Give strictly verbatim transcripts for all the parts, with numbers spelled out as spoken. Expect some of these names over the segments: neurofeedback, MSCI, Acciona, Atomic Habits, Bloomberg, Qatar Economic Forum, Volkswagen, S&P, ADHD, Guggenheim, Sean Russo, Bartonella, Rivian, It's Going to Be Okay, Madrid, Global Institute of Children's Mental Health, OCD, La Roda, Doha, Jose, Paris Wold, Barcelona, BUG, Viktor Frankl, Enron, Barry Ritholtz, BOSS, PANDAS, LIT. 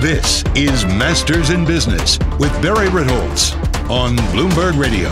This is Masters in Business with Barry Ritholtz on Bloomberg Radio.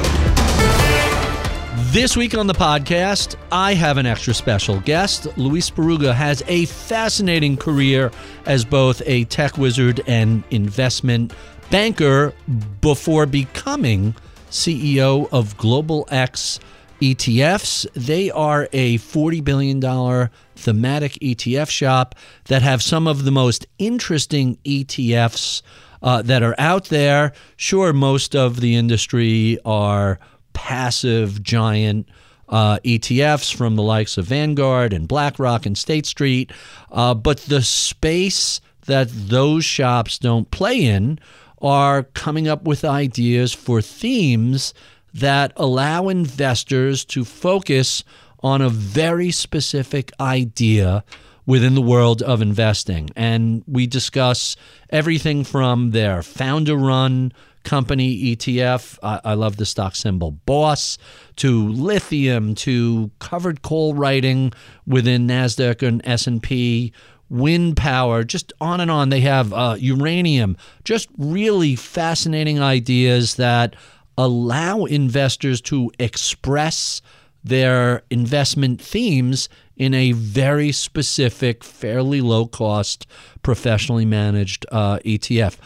This week on the podcast, I have an extra special guest. Luis Berruga has a fascinating career as both a tech wizard and investment banker before becoming C E O of Global X E T Fs. They are a forty billion dollars thematic E T F shop that have some of the most interesting E T Fs uh, that are out there. Sure, most of the industry are passive giant uh, E T Fs from the likes of Vanguard and BlackRock and State Street. Uh, but the space that those shops don't play in are coming up with ideas for themes that allow investors to focus on a very specific idea within the world of investing. And we discuss everything from their founder-run company E T F, I, I love the stock symbol BOSS, to lithium, to covered call writing within Nasdaq and S and P, wind power, just on and on. They have uh, uranium, just really fascinating ideas that allow investors to express their investment themes in a very specific, fairly low-cost, professionally managed uh, E T F.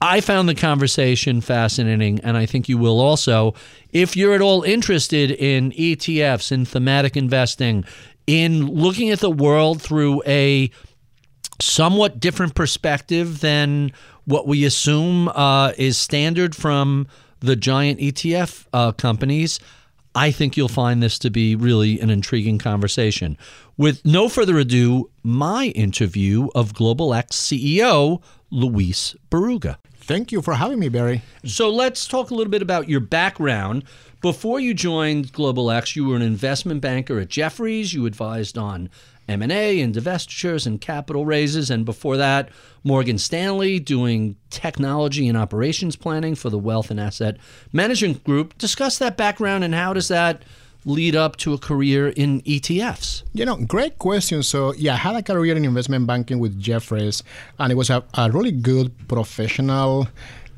I found the conversation fascinating, and I think you will also. If you're at all interested in E T Fs, in thematic investing, in looking at the world through a somewhat different perspective than what we assume uh, is standard from the giant E T F uh, companies, I think you'll find this to be really an intriguing conversation. With no further ado, my interview of Global X C E O, Luis Berruga. Thank you for having me, Barry. So let's talk a little bit about your background. Before you joined Global X, you were an investment banker at Jefferies. You advised on M and A and divestitures and capital raises. And before that, Morgan Stanley, doing technology and operations planning for the Wealth and Asset Management Group. Discuss that background and how does that lead up to a career in E T Fs? You know, great question. So, yeah, I had a career in investment banking with Jefferies, and it was a, a really good professional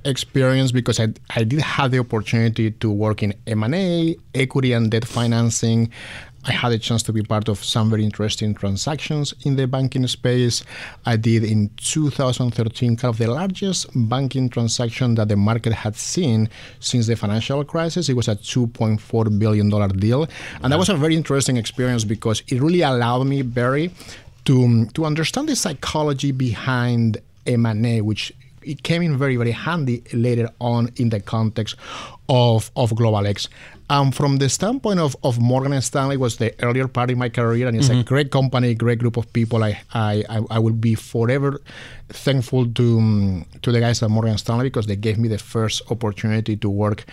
experience because I, I did have the opportunity to work in M and A, equity and debt financing. I had a chance to be part of some very interesting transactions in the banking space. I did in two thousand thirteen kind of the largest banking transaction that the market had seen since the financial crisis. It was a two point four billion dollars deal. And that was a very interesting experience because it really allowed me, Barry, to, to understand the psychology behind M and A, which it came in very, very handy later on in the context of, of Global X. Um, from the standpoint of, of Morgan Stanley, was the earlier part of my career, and it's mm-hmm. a great company, great group of people. I I, I will be forever thankful to um, to the guys at Morgan Stanley because they gave me the first opportunity to work,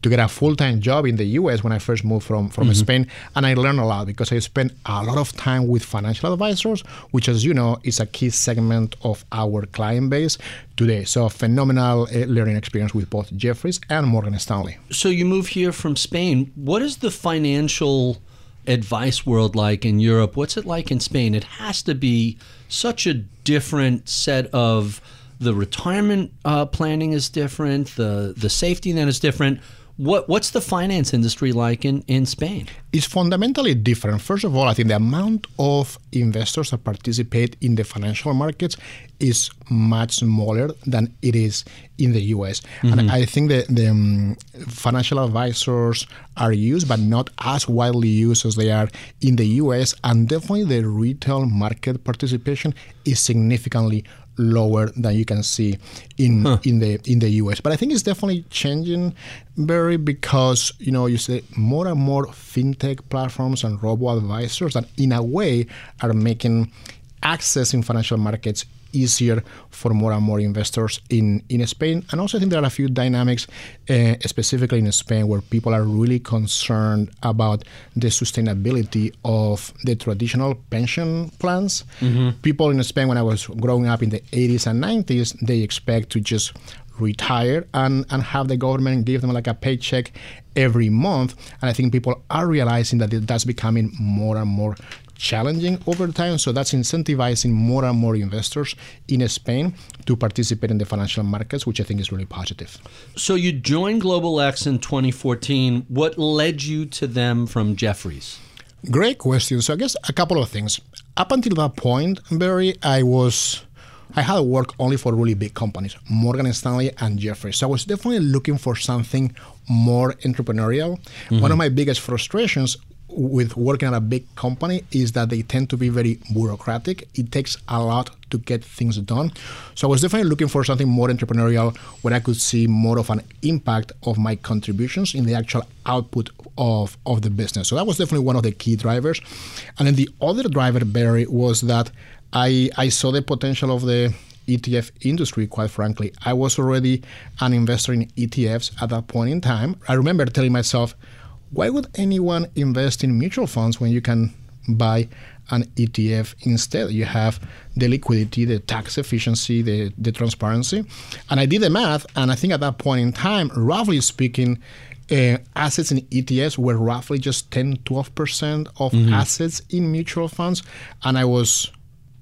to get a full-time job in the U S when I first moved from, from mm-hmm. Spain. And I learned a lot because I spent a lot of time with financial advisors, which, as you know, is a key segment of our client base today. So phenomenal uh, learning experience with both Jefferies and Morgan Stanley. So you move here from Spain. What is the financial advice world like in Europe? What's it like in Spain? It has to be such a different set of the retirement uh, planning is different, the, the safety net is different. What What's the finance industry like in, in Spain? It's fundamentally different. First of all, I think the amount of investors that participate in the financial markets is much smaller than it is in the U S. Mm-hmm. And I think that the um, financial advisors are used, but not as widely used as they are in the U S. And definitely the retail market participation is significantly lower than you can see in huh. in the in the U S. But I think it's definitely changing, Barry, because you know you see more and more fintech platforms and robo advisors that in a way are making accessing financial markets easier for more and more investors in, in Spain. And also I think there are a few dynamics, uh, specifically in Spain, where people are really concerned about the sustainability of the traditional pension plans. Mm-hmm. People in Spain, when I was growing up in the eighties and nineties, they expect to just retire and, and have the government give them like a paycheck every month. And I think people are realizing that that's becoming more and more challenging over time. So that's incentivizing more and more investors in Spain to participate in the financial markets, which I think is really positive. So you joined Global X in twenty fourteen. What led you to them from Jefferies? Great question. So I guess a couple of things. Up until that point, Barry, I was... I had worked only for really big companies, Morgan Stanley and Jefferies. So I was definitely looking for something more entrepreneurial. Mm-hmm. One of my biggest frustrations with working at a big company is that they tend to be very bureaucratic. It takes a lot to get things done. So I was definitely looking for something more entrepreneurial where I could see more of an impact of my contributions in the actual output of, of the business. So that was definitely one of the key drivers. And then the other driver, Barry, was that I, I saw the potential of the E T F industry, quite frankly. I was already an investor in E T Fs at that point in time. I remember telling myself, why would anyone invest in mutual funds when you can buy an E T F instead? You have the liquidity, the tax efficiency, the, the transparency. And I did the math, and I think at that point in time, roughly speaking, Uh, assets in E T Fs were roughly just ten to twelve percent of mm-hmm. assets in mutual funds. And I was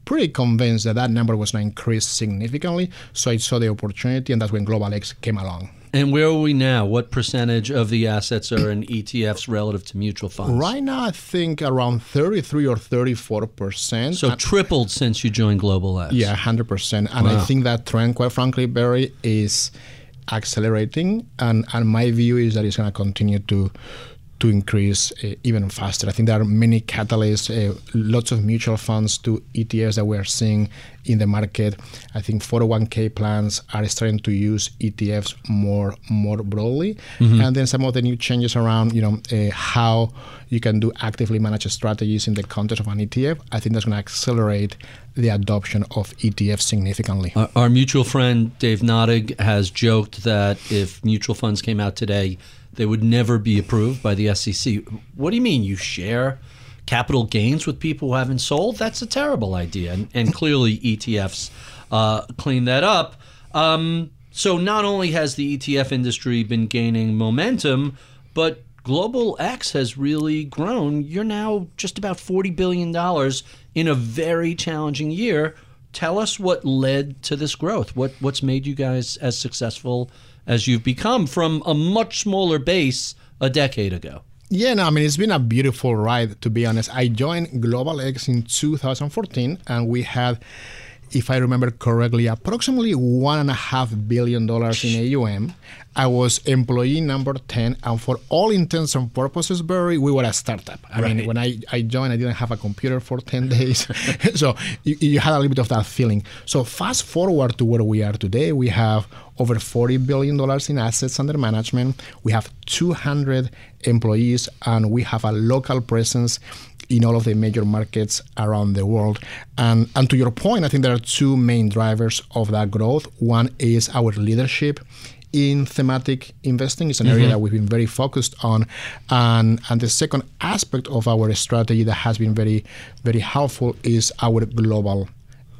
pretty convinced that that number was going to increase significantly. So I saw the opportunity, and that's when Global X came along. And where are we now? What percentage of the assets are in E T Fs relative to mutual funds? Right now, I think around thirty-three or thirty-four percent. So and, tripled since you joined Global X. Yeah, one hundred percent. And wow. I think that trend, quite frankly, Barry, is accelerating, and, and my view is that it's going to continue to to increase uh, even faster. I think there are many catalysts, uh, lots of mutual funds to E T Fs that we're seeing in the market. I think four oh one k plans are starting to use E T Fs more more broadly. Mm-hmm. And then some of the new changes around, you know, uh, how you can do actively managed strategies in the context of an E T F. I think that's going to accelerate the adoption of E T Fs significantly. Our, our mutual friend Dave Nadig has joked that if mutual funds came out today, they would never be approved by the S E C. What do you mean you share capital gains with people who haven't sold? That's a terrible idea. And, and clearly E T Fs uh, clean that up. Um, so not only has the E T F industry been gaining momentum, but Global X has really grown. You're now just about forty billion dollars in a very challenging year. Tell us what led to this growth. What what's made you guys as successful as you've become from a much smaller base a decade ago? Yeah, no, I mean, it's been a beautiful ride, to be honest. I joined Global X in two thousand fourteen, and we had, if I remember correctly, approximately one and a half billion dollars in A U M. I was employee number ten, and for all intents and purposes, Barry, we were a startup. I right. mean, when I, I joined, I didn't have a computer for ten days. So you, you had a little bit of that feeling. So fast forward to where we are today, we have over forty billion dollars in assets under management. We have two hundred employees, and we have a local presence in all of the major markets around the world. And, and to your point, I think there are two main drivers of that growth. One is our leadership in thematic investing. It's an mm-hmm. area that we've been very focused on. And, and the second aspect of our strategy that has been very, very helpful is our global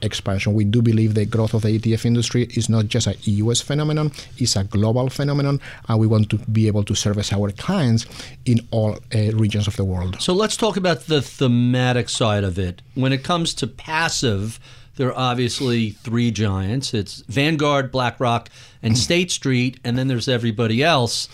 expansion. We do believe the growth of the E T F industry is not just a U S phenomenon, it's a global phenomenon, and we want to be able to service our clients in all uh, regions of the world. So let's talk about the thematic side of it. When it comes to passive, there are obviously three giants. It's Vanguard, BlackRock, and State Street, and then there's everybody else.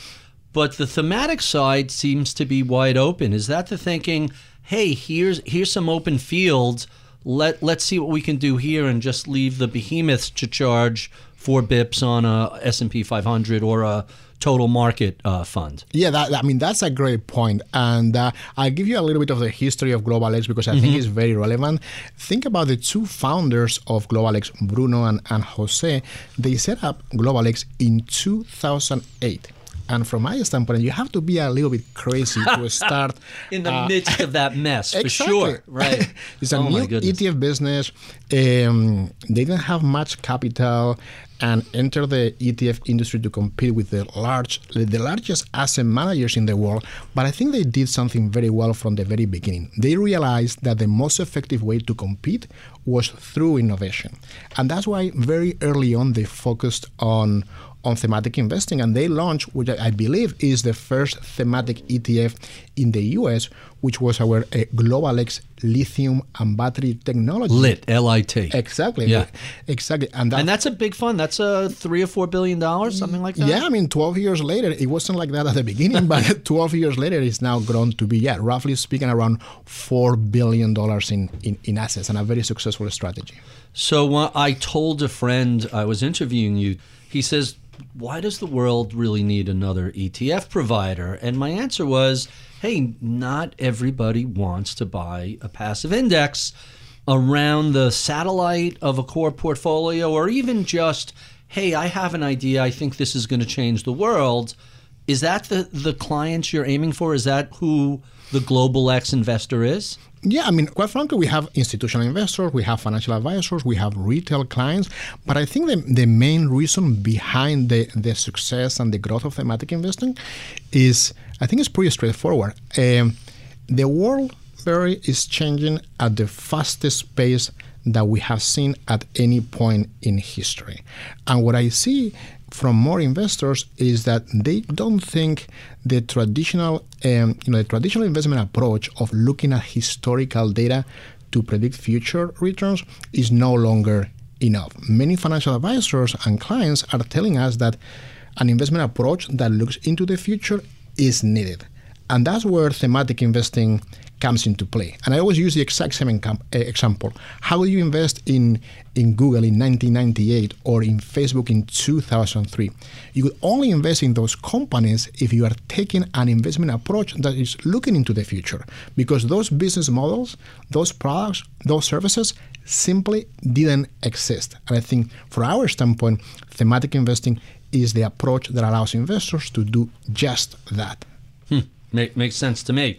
But the thematic side seems to be wide open. Is that the thinking, hey, here's here's some open fields, Let, let's see what we can do here and just leave the behemoths to charge four bips on a S and P five hundred or a total market uh, fund? Yeah, that, I mean, that's a great point. And uh, I'll give you a little bit of the history of Global X because I mm-hmm. think it's very relevant. Think about the two founders of Global X, Bruno and, and Jose. They set up Global X in two thousand eight. And from my standpoint, you have to be a little bit crazy to start in the uh, midst of that mess, for exactly. sure. Right? It's a oh new E T F business. Um, they didn't have much capital and enter the E T F industry to compete with the large, the largest asset managers in the world. But I think they did something very well from the very beginning. They realized that the most effective way to compete was through innovation, and that's why very early on they focused on. on thematic investing, and they launched, which I believe is the first thematic E T F in the U S, which was our uh, Global X lithium and battery technology. L I T, L I T. Exactly. Yeah. Exactly. And, that, and that's a big fund. That's a three or four billion dollars, something like that. Yeah, I mean, twelve years later, it wasn't like that at the beginning, but twelve years later, it's now grown to be, yeah, roughly speaking, around four billion dollars in, in in assets, and a very successful strategy. So uh, I told a friend I was interviewing you. He says, why does the world really need another E T F provider? And my answer was, hey, not everybody wants to buy a passive index around the satellite of a core portfolio, or even just, hey, I have an idea, I think this is going to change the world. Is that the, the clients you're aiming for? Is that who the Global X investor is? Yeah, I mean, quite frankly, we have institutional investors, we have financial advisors, we have retail clients, but I think the, the main reason behind the, the success and the growth of thematic investing is, I think it's pretty straightforward. Um, the world, Barry, is changing at the fastest pace that we have seen at any point in history. And what I see from more investors is that they don't think the traditional, um, you know, the traditional investment approach of looking at historical data to predict future returns is no longer enough. Many financial advisors and clients are telling us that an investment approach that looks into the future is needed. And that's where thematic investing comes into play. And I always use the exact same income, uh, example. How do you invest in, in Google in nineteen ninety-eight or in Facebook in two thousand three? You could only invest in those companies if you are taking an investment approach that is looking into the future, because those business models, those products, those services simply didn't exist. And I think from our standpoint, thematic investing is the approach that allows investors to do just that. Hmm. Make, makes sense to me.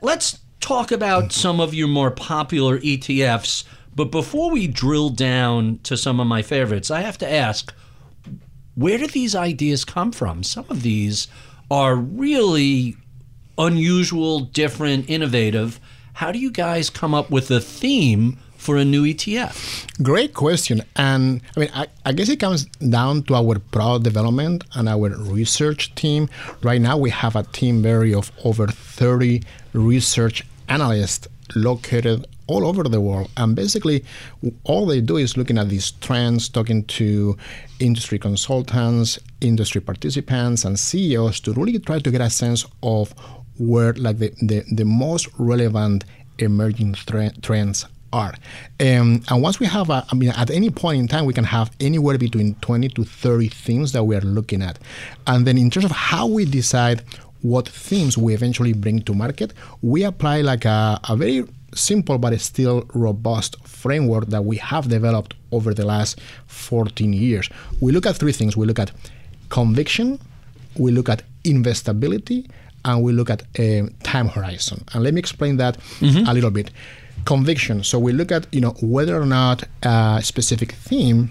Let's talk about some of your more popular E T Fs, but before we drill down to some of my favorites, I have to ask, where do these ideas come from? Some of these are really unusual, different, innovative. How do you guys come up with a theme for a new E T F? Great question. And I mean, I, I guess it comes down to our product development and our research team. Right now, we have a team, Barry, of over thirty research analysts located all over the world, and basically all they do is looking at these trends, talking to industry consultants, industry participants, and C E Os to really try to get a sense of where like the, the, the most relevant emerging tre- trends are. Um, and once we have, a, I mean, at any point in time, we can have anywhere between twenty to thirty themes that we are looking at. And then in terms of how we decide what themes we eventually bring to market, we apply like a, a very simple but still robust framework that we have developed over the last fourteen years. We look at three things. We look at conviction, we look at investability, and we look at um, time horizon. And let me explain that mm-hmm. a little bit. Conviction. So we look at, you know, whether or not a specific theme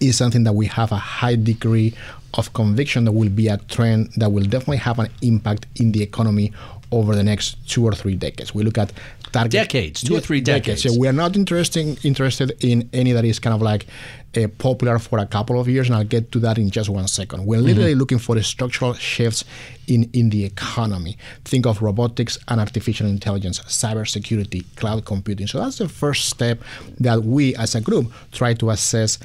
is something that we have a high degree of conviction that will be a trend that will definitely have an impact in the economy over the next two or three decades. We look at target decades, two yeah, or three decades. decades. So we are not interesting, interested in any that is kind of like uh, popular for a couple of years, and I'll get to that in just one second. We're literally mm-hmm. looking for structural shifts in, in the economy. Think of robotics and artificial intelligence, cybersecurity, cloud computing. So that's the first step that we as a group try to assess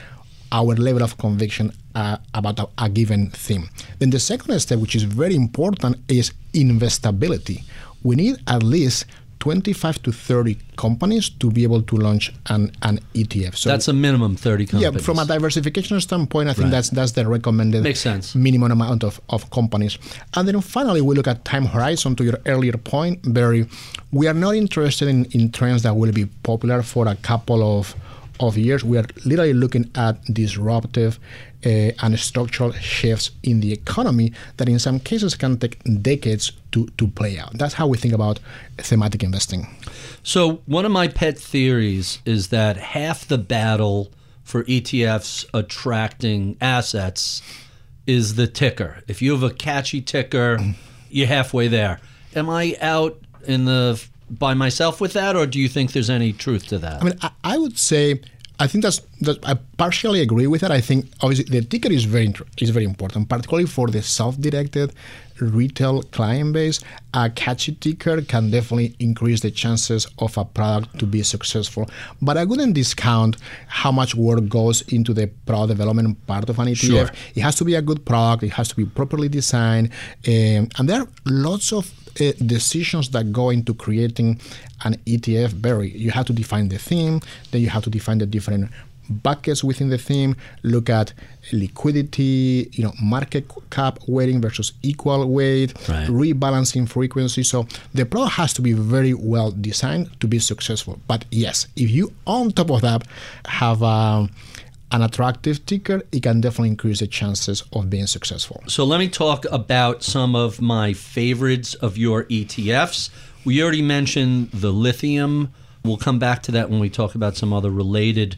our level of conviction uh, about a, a given theme. Then the second step, which is very important, is investability. We need at least twenty-five to thirty companies to be able to launch an, an E T F. So that's a minimum thirty companies. Yeah, from a diversification standpoint, I think right. that's that's the recommended Makes sense. minimum amount of, of companies. And then finally, we look at time horizon. To your earlier point, Barry, we are not interested in, in trends that will be popular for a couple of, of years. We are literally looking at disruptive uh, and structural shifts in the economy that in some cases can take decades To, to play out. That's how we think about thematic investing. So one of my pet theories is that half the battle for E T Fs attracting assets is the ticker. If you have a catchy ticker, you're halfway there. Am I out in the by myself with that, or do you think there's any truth to that? I mean, I, I would say I think that's, that I partially agree with that. I think obviously the ticker is very is very important, particularly for the self-directed retail client base. A catchy ticker can definitely increase the chances of a product to be successful. But I wouldn't discount how much work goes into the product development part of an E T F. Sure. It has to be a good product. It has to be properly designed. Um, and there are lots of Uh, decisions that go into creating an E T F, Barry. You have to define the theme, then you have to define the different buckets within the theme, look at liquidity, you know, market cap weighting versus equal weight, right. rebalancing frequency. So the product has to be very well designed to be successful. But yes, if you on top of that have um, an attractive ticker, it can definitely increase the chances of being successful. So let me talk about some of my favorites of your E T Fs. We already mentioned the lithium. We'll come back to that when we talk about some other related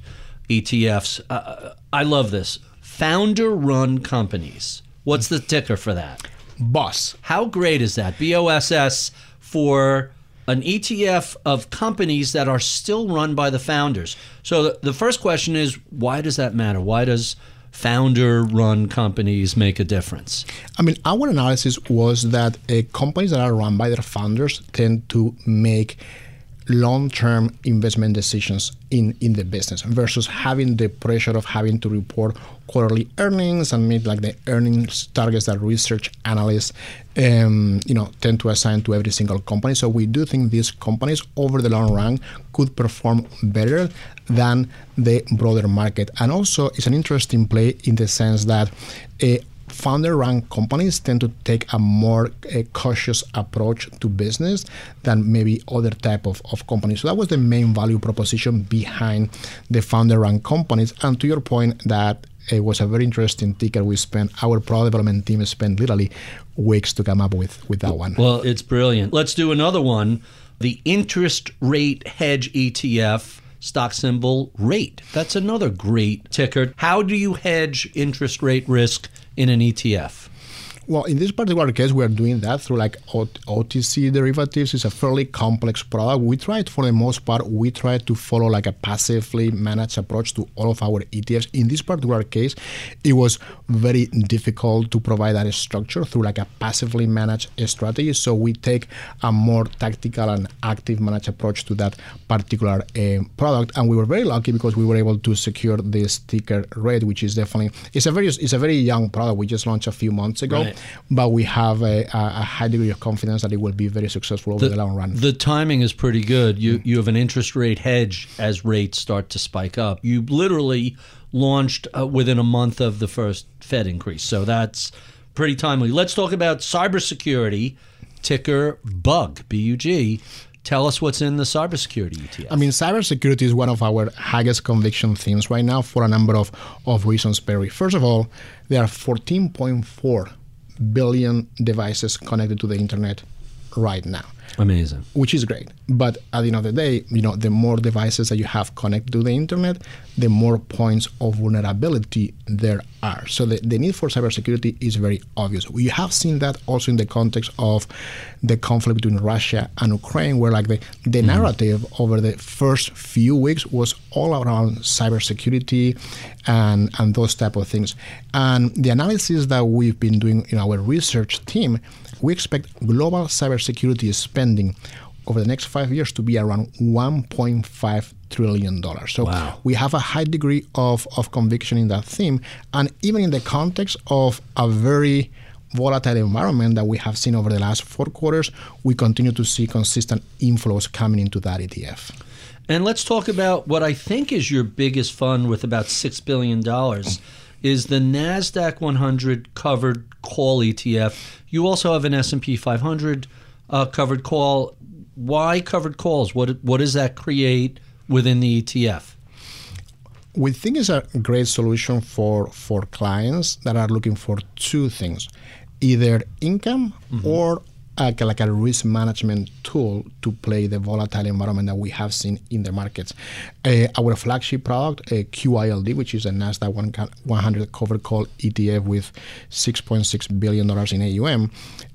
E T Fs. Uh, I love this. Founder-run companies. What's the ticker for that? BOSS. How great is that? B O S S for an E T F of companies that are still run by the founders. So the first question is, why does that matter? Why does founder-run companies make a difference? I mean, our analysis was that uh, companies that are run by their founders tend to make long-term investment decisions in, in the business versus having the pressure of having to report quarterly earnings and meet like the earnings targets that research analysts um, you know, tend to assign to every single company. So we do think these companies over the long run could perform better than the broader market. And also it's an interesting play in the sense that uh, founder-run companies tend to take a more a cautious approach to business than maybe other type of, of companies. So that was the main value proposition behind the founder-run companies. And to your point, that it was a very interesting ticker. We spent, our product development team spent literally weeks to come up with, with that one. Well, it's brilliant. Let's do another one. The interest rate hedge E T F, stock symbol RATE. That's another great ticker. How do you hedge interest rate risk in an E T F? Well, in this particular case, we are doing that through like O T C derivatives. It's a fairly complex product. We tried, for the most part, we tried to follow like a passively managed approach to all of our E T Fs. In this particular case, it was very difficult to provide that structure through like a passively managed strategy. So we take a more tactical and active managed approach to that particular uh, product. And we were very lucky because we were able to secure this ticker RATE, which is definitely, it's a very, it's a very young product. We just launched a few months ago. Right. But we have a, a high degree of confidence that it will be very successful over the, the long run. The timing is pretty good. You mm. you have an interest rate hedge as rates start to spike up. You literally launched uh, within a month of the first Fed increase. So that's pretty timely. Let's talk about cybersecurity, ticker B U G, B U G. Tell us what's in the cybersecurity E T F. I mean, cybersecurity is one of our highest conviction themes right now for a number of, of reasons, Perry. First of all, there are fourteen point four billion devices connected to the internet right now. Amazing. Which is great. But at the end of the day, you know, the more devices that you have connected to the internet, the more points of vulnerability there are. So the, the need for cybersecurity is very obvious. We have seen that also in the context of the conflict between Russia and Ukraine, where like the, the mm. narrative over the first few weeks was all around cybersecurity and, and those type of things. And the analysis that we've been doing in our research team, we expect global cybersecurity spending over the next five years to be around one point five trillion dollars. So wow. we have a high degree of, of conviction in that theme. And even in the context of a very volatile environment that we have seen over the last four quarters, we continue to see consistent inflows coming into that E T F. And let's talk about what I think is your biggest fund with about six billion dollars. Is the Nasdaq one hundred covered call E T F. You also have an S and P five hundred uh, covered call. Why covered calls? What what does that create within the E T F? We think it's a great solution for, for clients that are looking for two things, either income mm-hmm. or a, like a risk management tool to play the volatile environment that we have seen in the markets. Uh, our flagship product, uh, Q Y L D, which is a Nasdaq one hundred covered call E T F with six point six billion dollars in A U M,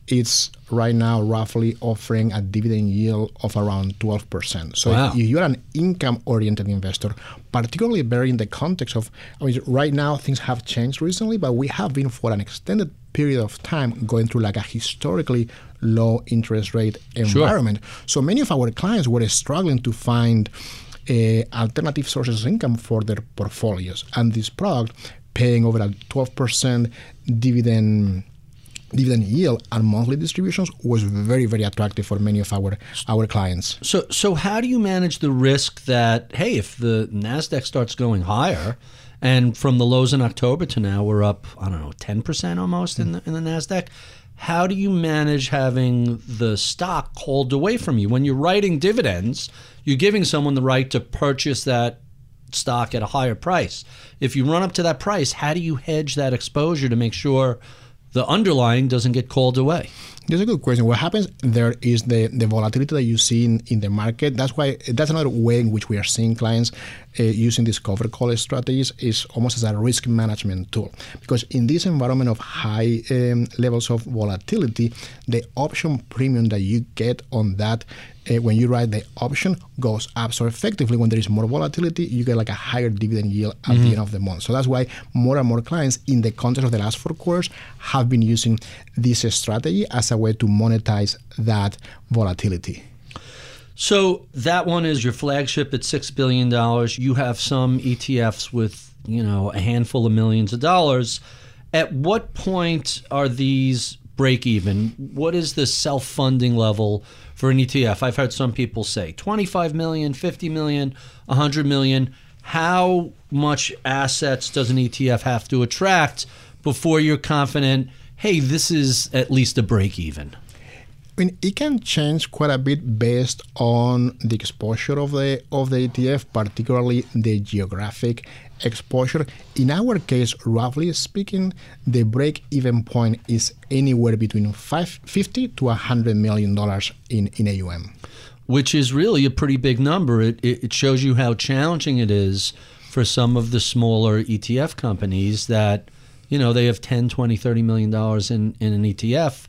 it's right now roughly offering a dividend yield of around twelve percent. So wow. if you're an income-oriented investor, particularly very in the context of, I mean, right now things have changed recently, but we have been for an extended period of time going through like a historically low interest rate environment. Sure. So many of our clients were struggling to find uh, alternative sources of income for their portfolios. And this product, paying over a twelve percent dividend dividend yield and monthly distributions, was very, very attractive for many of our our clients. So so how do you manage the risk that, hey, if the Nasdaq starts going higher, and from the lows in October to now we're up, I don't know, ten percent almost in the, in the Nasdaq, how do you manage having the stock called away from you? When you're writing dividends, you're giving someone the right to purchase that stock at a higher price. If you run up to that price, how do you hedge that exposure to make sure the underlying doesn't get called away? That's a good question. What happens there is the, the volatility that you see in, in the market. That's why that's another way in which we are seeing clients uh, using these covered call strategies is almost as a risk management tool. Because in this environment of high um, levels of volatility, the option premium that you get on that uh, when you write the option goes up. So effectively, when there is more volatility, you get like a higher dividend yield at mm-hmm. the end of the month. So that's why more and more clients in the context of the last four quarters have been using this strategy as a way to monetize that volatility. So that one is your flagship at six billion dollars. You have some E T Fs with, you know, a handful of millions of dollars. At what point are these break even? What is the self-funding level for an E T F? I've heard some people say twenty-five million, fifty million, one hundred million. How much assets does an E T F have to attract before you're confident, hey, this is at least a break even? I mean, it can change quite a bit based on the exposure of the of the E T F, particularly the geographic exposure. In our case, roughly speaking, the break-even point is anywhere between fifty to one hundred million dollars in, in A U M, which is really a pretty big number. It it shows you how challenging it is for some of the smaller E T F companies that, you know, they have ten, twenty, thirty million dollars in, in an E T F.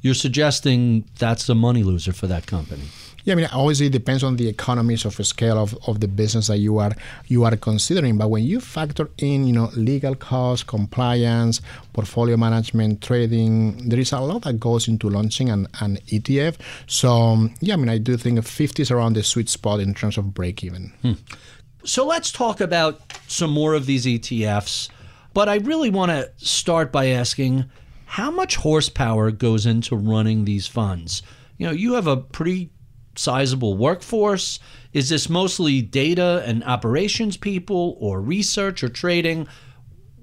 You're suggesting that's a money loser for that company. Yeah, I mean, obviously it depends on the economies of scale of, of the business that you are you are considering. But when you factor in, you know, legal costs, compliance, portfolio management, trading, there is a lot that goes into launching an, an E T F. So, yeah, I mean, I do think fifty is around the sweet spot in terms of break even. Hmm. So let's talk about some more of these E T Fs. But I really want to start by asking, how much horsepower goes into running these funds? You know, you have a pretty sizable workforce. Is this mostly data and operations people or research or trading?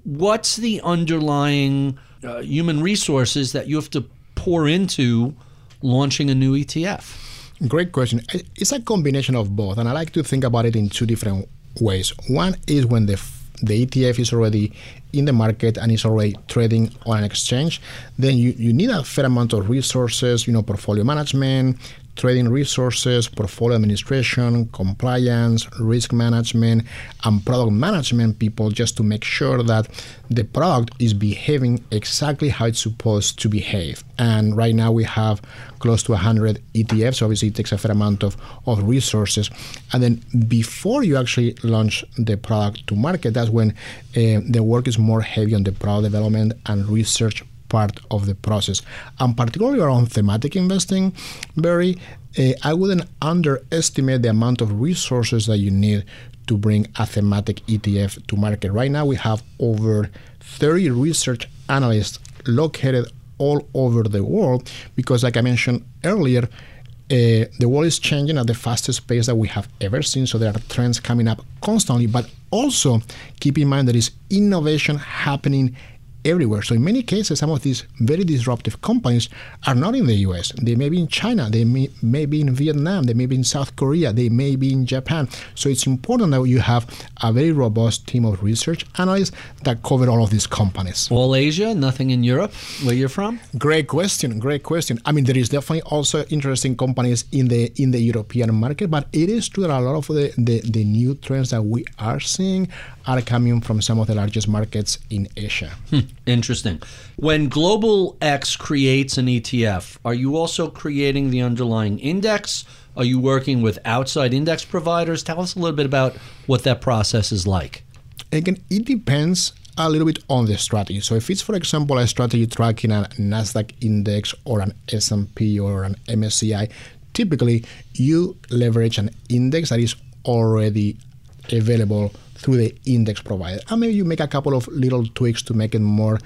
What's the underlying uh, human resources that you have to pour into launching a new E T F? Great question. It's a combination of both, and I like to think about it in two different ways. One is when the the E T F is already in the market and is already trading on an exchange, then you, you need a fair amount of resources, you know, portfolio management, trading resources, portfolio administration, compliance, risk management, and product management people just to make sure that the product is behaving exactly how it's supposed to behave. And right now we have close to one hundred E T Fs. Obviously, it takes a fair amount of, of resources. And then before you actually launch the product to market, that's when uh, the work is more heavy on the product development and research part of the process. And particularly around thematic investing, Barry, uh, I wouldn't underestimate the amount of resources that you need to bring a thematic E T F to market. Right now, we have over thirty research analysts located all over the world, because like I mentioned earlier, Uh, the world is changing at the fastest pace that we have ever seen, so there are trends coming up constantly, but also keep in mind there is innovation happening everywhere. So in many cases, some of these very disruptive companies are not in the U S. They may be in China, they may, may be in Vietnam, they may be in South Korea, they may be in Japan. So it's important that you have a very robust team of research analysts that cover all of these companies. All Asia, nothing in Europe, where you're from? Great question, great question. I mean, there is definitely also interesting companies in the in the European market, but it is true that a lot of the, the, the new trends that we are seeing are coming from some of the largest markets in Asia. Hmm. Interesting. When Global X creates an E T F, are you also creating the underlying index? Are you working with outside index providers? Tell us a little bit about what that process is like. Again, it depends a little bit on the strategy. So if it's, for example, a strategy tracking a Nasdaq index or an S and P or an M S C I, typically you leverage an index that is already available through the index provider. And maybe you make a couple of little tweaks to make it more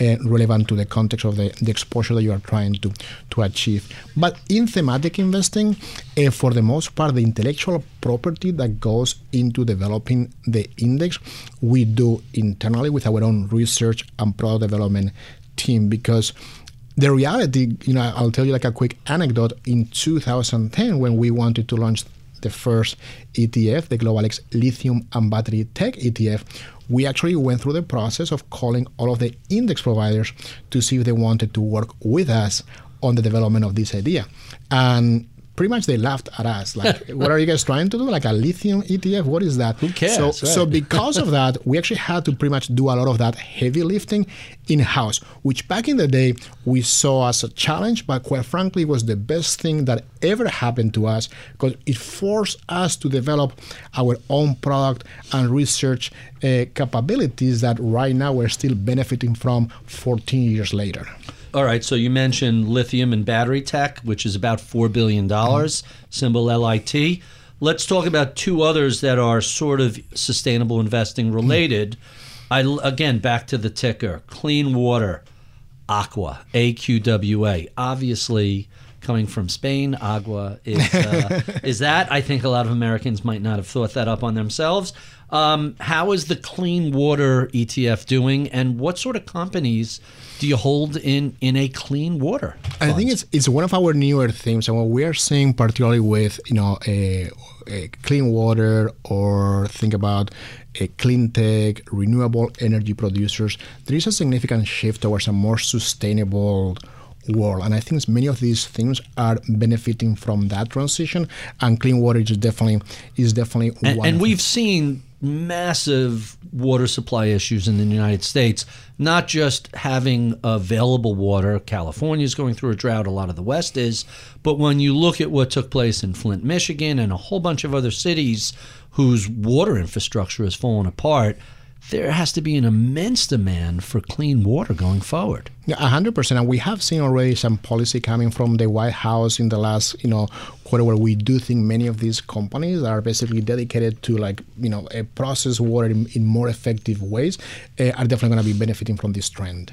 uh, relevant to the context of the, the exposure that you are trying to, to achieve. But in thematic investing, uh, for the most part, the intellectual property that goes into developing the index, we do internally with our own research and product development team, because the reality, you know, I'll tell you like a quick anecdote. In two thousand ten, when we wanted to launch the first E T F, the Global X Lithium and Battery Tech E T F, we actually went through the process of calling all of the index providers to see if they wanted to work with us on the development of this idea. And pretty much they laughed at us. Like, what are you guys trying to do? Like a lithium E T F? What is that? Who cares? So, right. so because of that, we actually had to pretty much do a lot of that heavy lifting in-house, which back in the day we saw as a challenge, but quite frankly was the best thing that ever happened to us, because it forced us to develop our own product and research uh, capabilities that right now we're still benefiting from fourteen years later. All right, so you mentioned lithium and battery tech, which is about four billion dollars, mm-hmm. symbol L I T. Let's talk about two others that are sort of sustainable investing related. Mm-hmm. I, again, back to the ticker, clean water, AQUA, A Q W A. Obviously, coming from Spain, AQUA is, uh, is that. I think a lot of Americans might not have thought that up on themselves. Um, how is the clean water E T F doing, and what sort of companies do you hold in, in a clean water fund? I think it's it's one of our newer themes, and what we are seeing particularly with you know a, a clean water, or think about a clean tech, renewable energy producers, there is a significant shift towards a more sustainable world, and I think many of these things are benefiting from that transition, and clean water is definitely is definitely and, one. And we've seen massive water supply issues in the United States, not just having available water. California's going through a drought, a lot of the West is, but when you look at what took place in Flint, Michigan, and a whole bunch of other cities whose water infrastructure has fallen apart, there has to be an immense demand for clean water going forward. Yeah, one hundred percent. And we have seen already some policy coming from the White House in the last, you know, quarter, where we do think many of these companies are basically dedicated to, like, you know, a process water in, in more effective ways, uh, are definitely going to be benefiting from this trend.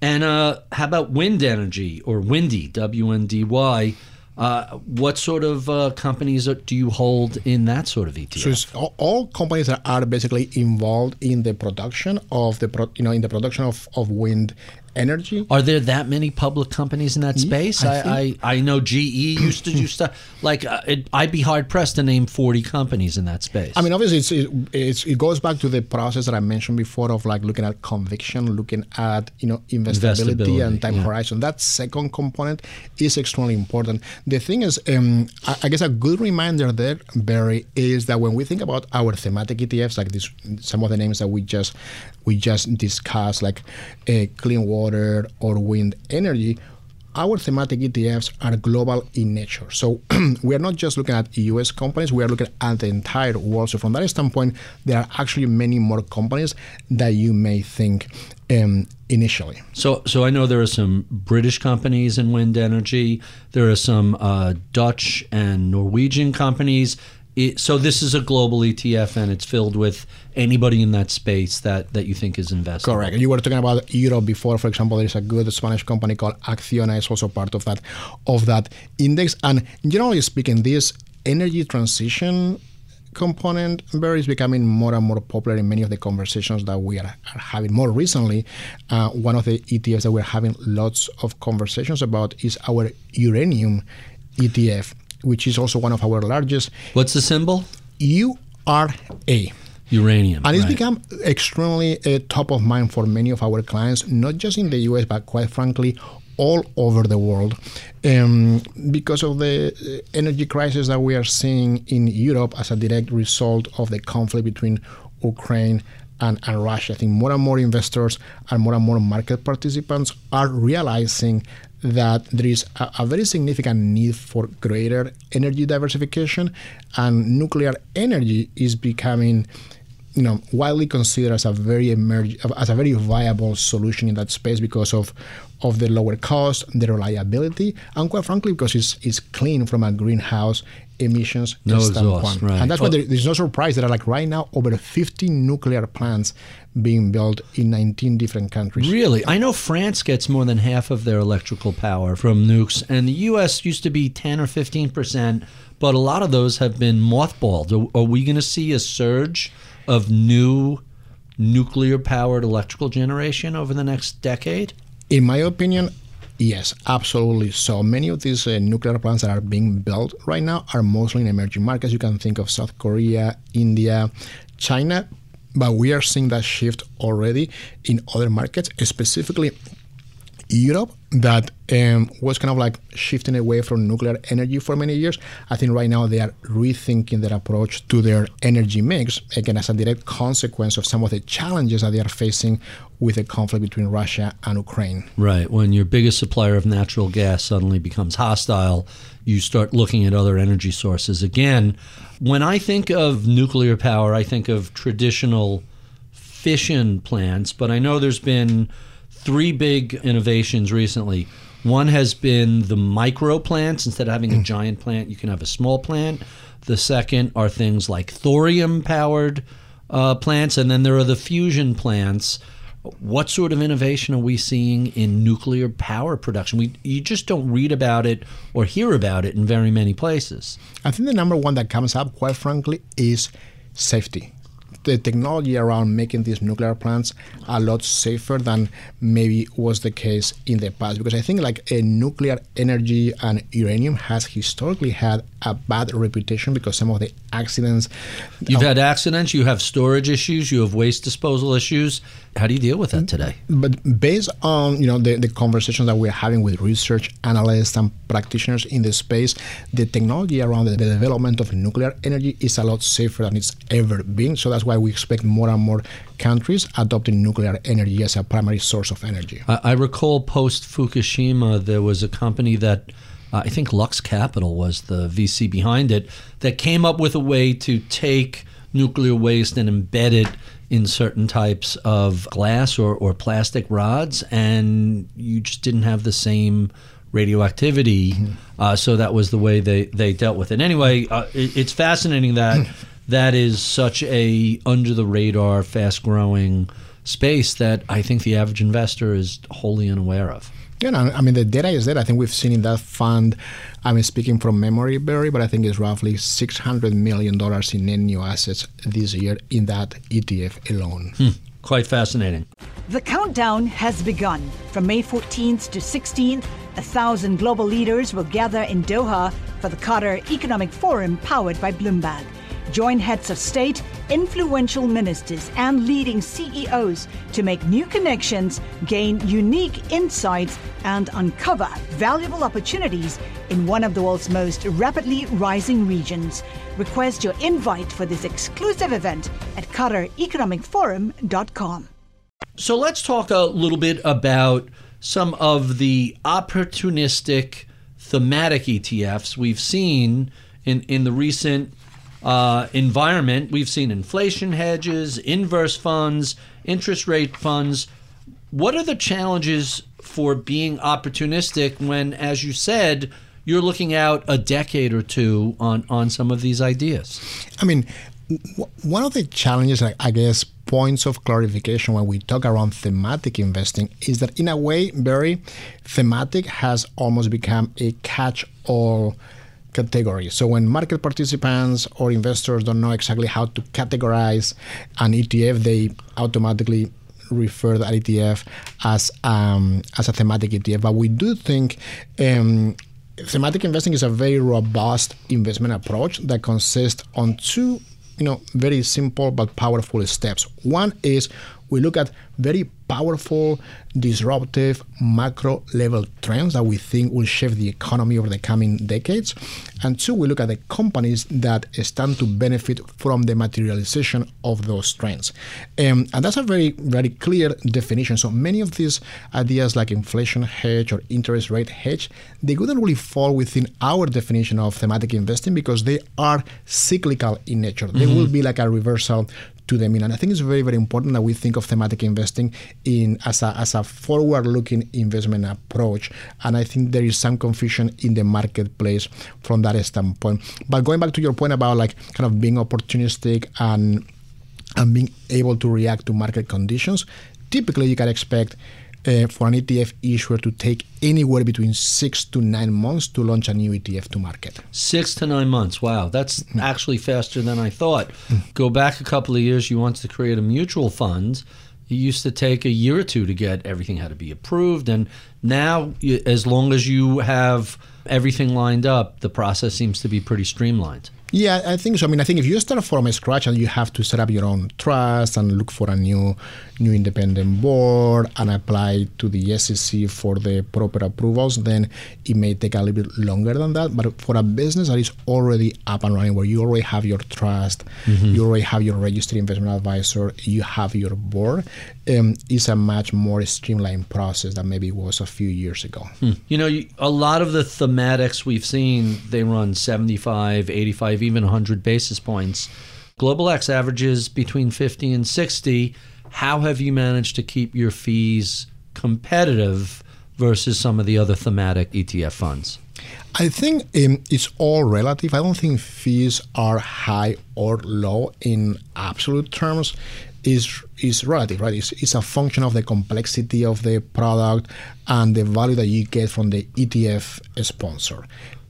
And uh, how about wind energy, or WNDY, W N D Y? Uh, what sort of uh, companies are, do you hold in that sort of E T F? So it's all, all companies that are basically involved in the production of the pro, you know in the production of, of wind energy. Are there that many public companies in that space? Yeah, I, I, I I know G E used to do stuff like uh, it, I'd be hard pressed to name forty companies in that space. I mean, obviously, it's, it, it's, it goes back to the process that I mentioned before of like looking at conviction, looking at you know investability, investability and time yeah. horizon. That second component is extremely important. The thing is, um, I, I guess a good reminder there, Barry, is that when we think about our thematic E T Fs, like this, some of the names that we just we just discussed, like uh, clean water or wind energy, our thematic E T Fs are global in nature. So we are not just looking at U S companies, we are looking at the entire world. So from that standpoint, there are actually many more companies that you may think um, initially. So so I know there are some British companies in wind energy. There are some uh, Dutch and Norwegian companies. It, so this is a global E T F, and it's filled with anybody in that space that, that you think is investing. Correct. You were talking about Europe before. For example, there is a good Spanish company called Acciona. It's also part of that of that index. And generally speaking, this energy transition component, Barry, is becoming more and more popular in many of the conversations that we are, are having. More recently, uh, one of the E T Fs that we're having lots of conversations about is our uranium E T F, which is also one of our largest. What's the symbol? U R A. Uranium. And it's right. become extremely uh, top of mind for many of our clients, not just in the U S, but quite frankly, all over the world. Um, because of the energy crisis that we are seeing in Europe as a direct result of the conflict between Ukraine and, and Russia. I think more and more investors and more and more market participants are realizing that there is a, a very significant need for greater energy diversification, and nuclear energy is becoming, you know, widely considered as a very emerg- as a very viable solution in that space because of of the lower cost, the reliability, and quite frankly, because it's it's clean from a greenhouse emissions no standpoint. Exhaust, right. And that's why there, there's no surprise that, like right now, over fifty nuclear plants being built in nineteen different countries. Really? I know France gets more than half of their electrical power from nukes, and the U S used to be ten or fifteen percent, but a lot of those have been mothballed. Are, are we going to see a surge of new nuclear-powered electrical generation over the next decade? In my opinion, yes, absolutely. So many of these uh, nuclear plants that are being built right now are mostly in emerging markets. You can think of South Korea, India, China, but we are seeing that shift already in other markets, specifically Europe, that um, was kind of like shifting away from nuclear energy for many years. I think right now they are rethinking their approach to their energy mix, again, as a direct consequence of some of the challenges that they are facing with the conflict between Russia and Ukraine. Right. When your biggest supplier of natural gas suddenly becomes hostile, you start looking at other energy sources. Again, when I think of nuclear power, I think of traditional fission plants, but I know there's been three big innovations recently. One has been the micro plants. Instead of having a giant plant, you can have a small plant. The second are things like thorium-powered uh, plants, and then there are the fusion plants. What sort of innovation are we seeing in nuclear power production? We You just don't read about it or hear about it in very many places. I think the number one that comes up, quite frankly, is safety. The technology around making these nuclear plants a lot safer than maybe was the case in the past, because I think like a nuclear energy and uranium has historically had a bad reputation because some of the accidents. You've had accidents, you have storage issues, you have waste disposal issues. How do you deal with that today? But based on, you know, the, the conversations that we're having with research analysts and practitioners in the space, the technology around the development of nuclear energy is a lot safer than it's ever been. So that's why we expect more and more countries adopting nuclear energy as a primary source of energy. I, I recall post-Fukushima, there was a company that, uh, I think Lux Capital was the V C behind it, that came up with a way to take nuclear waste and embed it in certain types of glass or, or plastic rods, and you just didn't have the same radioactivity. Mm-hmm. Uh, so that was the way they, they dealt with it. Anyway, uh, it, it's fascinating that that is such a under-the-radar, fast-growing space that I think the average investor is wholly unaware of. You know, I mean, the data is there. I think we've seen in that fund, I mean, speaking from memory, Barry, but I think it's roughly six hundred million dollars in net new assets this year in that E T F alone. Hmm. Quite fascinating. The countdown has begun. From May fourteenth to sixteenth, a thousand global leaders will gather in Doha for the Qatar Economic Forum powered by Bloomberg. Join heads of state, influential ministers, and leading C E Os to make new connections, gain unique insights, and uncover valuable opportunities in one of the world's most rapidly rising regions. Request your invite for this exclusive event at Qatar Economic Forum dot com. So let's talk a little bit about some of the opportunistic thematic E T Fs we've seen in, in the recent uh, environment. We've seen inflation hedges, inverse funds, interest rate funds. What are the challenges for being opportunistic when, as you said, you're looking out a decade or two on, on some of these ideas? I mean, w- one of the challenges, I guess, points of clarification when we talk around thematic investing is that, in a way, Barry, thematic has almost become a catch-all category. So when market participants or investors don't know exactly how to categorize an E T F, they automatically refer that E T F as um, as a thematic E T F. But we do think um, thematic investing is a very robust investment approach that consists on two, you know, very simple but powerful steps. One is we look at very powerful, disruptive, macro-level trends that we think will shift the economy over the coming decades. And two, we look at the companies that stand to benefit from the materialization of those trends. Um, and that's a very, very clear definition. So many of these ideas like inflation hedge or interest rate hedge, they wouldn't really fall within our definition of thematic investing because they are cyclical in nature. Mm-hmm. They will be like a reversal to the mean. And I think it's very, very important that we think of thematic investing in as a as a forward-looking investment approach. And I think there is some confusion in the marketplace from that standpoint. But going back to your point about like kind of being opportunistic and and being able to react to market conditions, typically you can expect Uh, for an E T F issuer to take anywhere between six to nine months to launch a new E T F to market. Six to nine months. Wow. That's mm. actually faster than I thought. Mm. Go back a couple of years, you wanted to create a mutual fund. It used to take a year or two to get everything had to be approved. And now, as long as you have everything lined up, the process seems to be pretty streamlined. Yeah, I think so. I mean, I think if you start from scratch and you have to set up your own trust and look for a new new independent board and apply to the S E C for the proper approvals, then it may take a little bit longer than that. But for a business that is already up and running, where you already have your trust, mm-hmm. you already have your registered investment advisor, you have your board, um, it's a much more streamlined process than maybe it was a few years ago. Hmm. You know, a lot of the thematics we've seen, they run seventy-five, eighty-five even one hundred basis points. Global X averages between fifty and sixty. How have you managed to keep your fees competitive versus some of the other thematic E T F funds? I think um, it's all relative. I don't think fees are high or low in absolute terms. Is is relative, right? It's, it's a function of the complexity of the product and the value that you get from the E T F sponsor.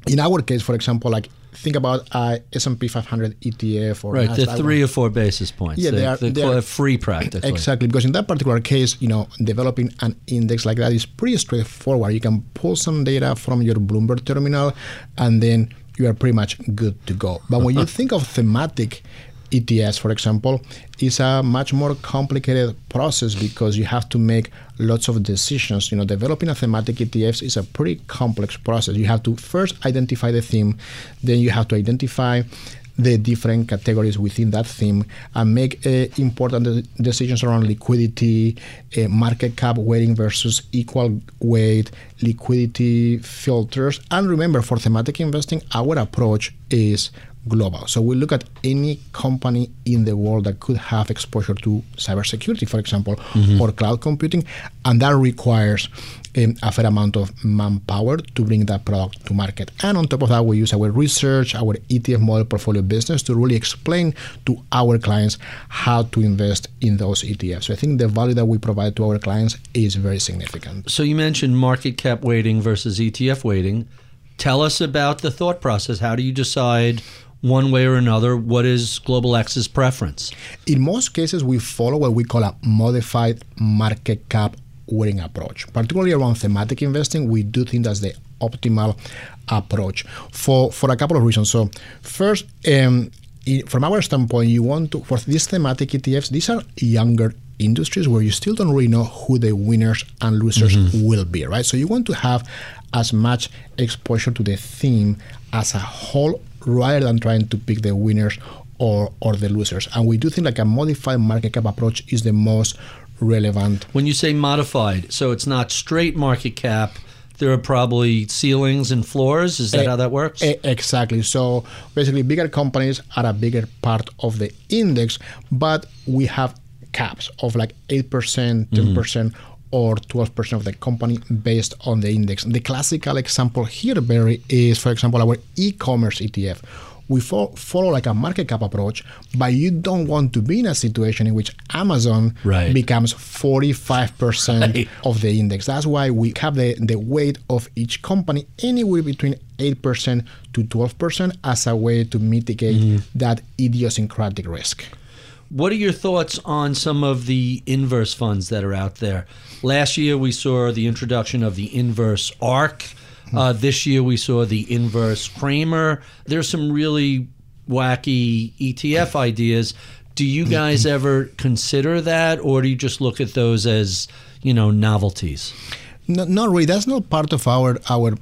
In our case, for example, like think about uh, S and P five hundred E T F or right, Nasdaq. The three or four basis points. Yeah, they, they, are, they are free practically. Exactly, because in that particular case, you know, developing an index like that is pretty straightforward. You can pull some data from your Bloomberg terminal, and then you are pretty much good to go. But when you think of thematic E T Fs, for example, is a much more complicated process because you have to make lots of decisions. You know, developing a thematic E T F is a pretty complex process. You have to first identify the theme, then you have to identify the different categories within that theme and make uh, important decisions around liquidity, uh, market cap weighting versus equal weight, liquidity filters. And remember, for thematic investing, our approach is global. So we look at any company in the world that could have exposure to cybersecurity, for example, mm-hmm. or cloud computing, and that requires um, a fair amount of manpower to bring that product to market. And on top of that, we use our research, our E T F model portfolio business to really explain to our clients how to invest in those E T Fs. So I think the value that we provide to our clients is very significant. So you mentioned market cap weighting versus E T F weighting. Tell us about the thought process. How do you decide one way or another? What is Global X's preference? In most cases, we follow what we call a modified market cap weighting approach. Particularly around thematic investing, we do think that's the optimal approach for, for a couple of reasons. So first, um, from our standpoint, you want to, for these thematic E T Fs, these are younger industries where you still don't really know who the winners and losers mm-hmm. will be, right? So you want to have as much exposure to the theme as a whole rather than trying to pick the winners or, or the losers. And we do think like a modified market cap approach is the most relevant. When you say modified, so it's not straight market cap, there are probably ceilings and floors? Is that uh, how that works? Uh, exactly. So basically, bigger companies are a bigger part of the index, but we have caps of like eight percent, ten percent, mm-hmm. or twelve percent of the company based on the index. The classical example here, Barry, is, for example, our e-commerce E T F. We fo- follow like a market cap approach, but you don't want to be in a situation in which Amazon right. becomes forty-five percent right. of the index. That's why we cap the, the weight of each company anywhere between eight percent to twelve percent as a way to mitigate mm-hmm. that idiosyncratic risk. What are your thoughts on some of the inverse funds that are out there? Last year we saw the introduction of the inverse ARC. Uh, this year we saw the inverse Kramer. There's some really wacky E T F ideas. Do you guys ever consider that, or do you just look at those as, you know, novelties? No, not really. That's not part of our our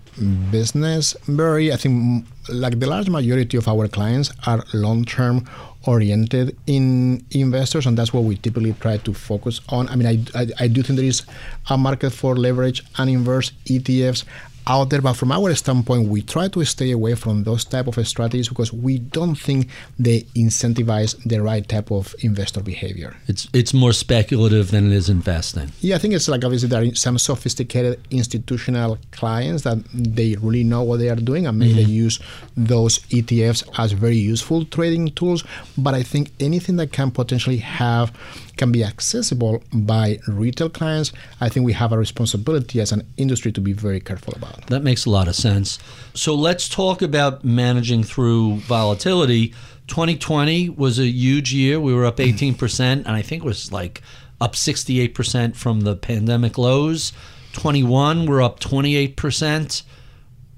business, Barry. I think like the large majority of our clients are long-term oriented in investors, and that's what we typically try to focus on. I mean, I, I, I do think there is a market for leverage and inverse E T Fs out there, but from our standpoint, we try to stay away from those type of strategies because we don't think they incentivize the right type of investor behavior. It's it's more speculative than it is investing. Yeah, I think it's like obviously there are some sophisticated institutional clients that they really know what they are doing and maybe mm-hmm. they use those E T Fs as very useful trading tools, but I think anything that can potentially have can be accessible by retail clients, I think we have a responsibility as an industry to be very careful about. That makes a lot of sense. So let's talk about managing through volatility. twenty twenty was a huge year. We were up eighteen percent, and I think it was like up sixty-eight percent from the pandemic lows. twenty-one, we're up twenty-eight percent.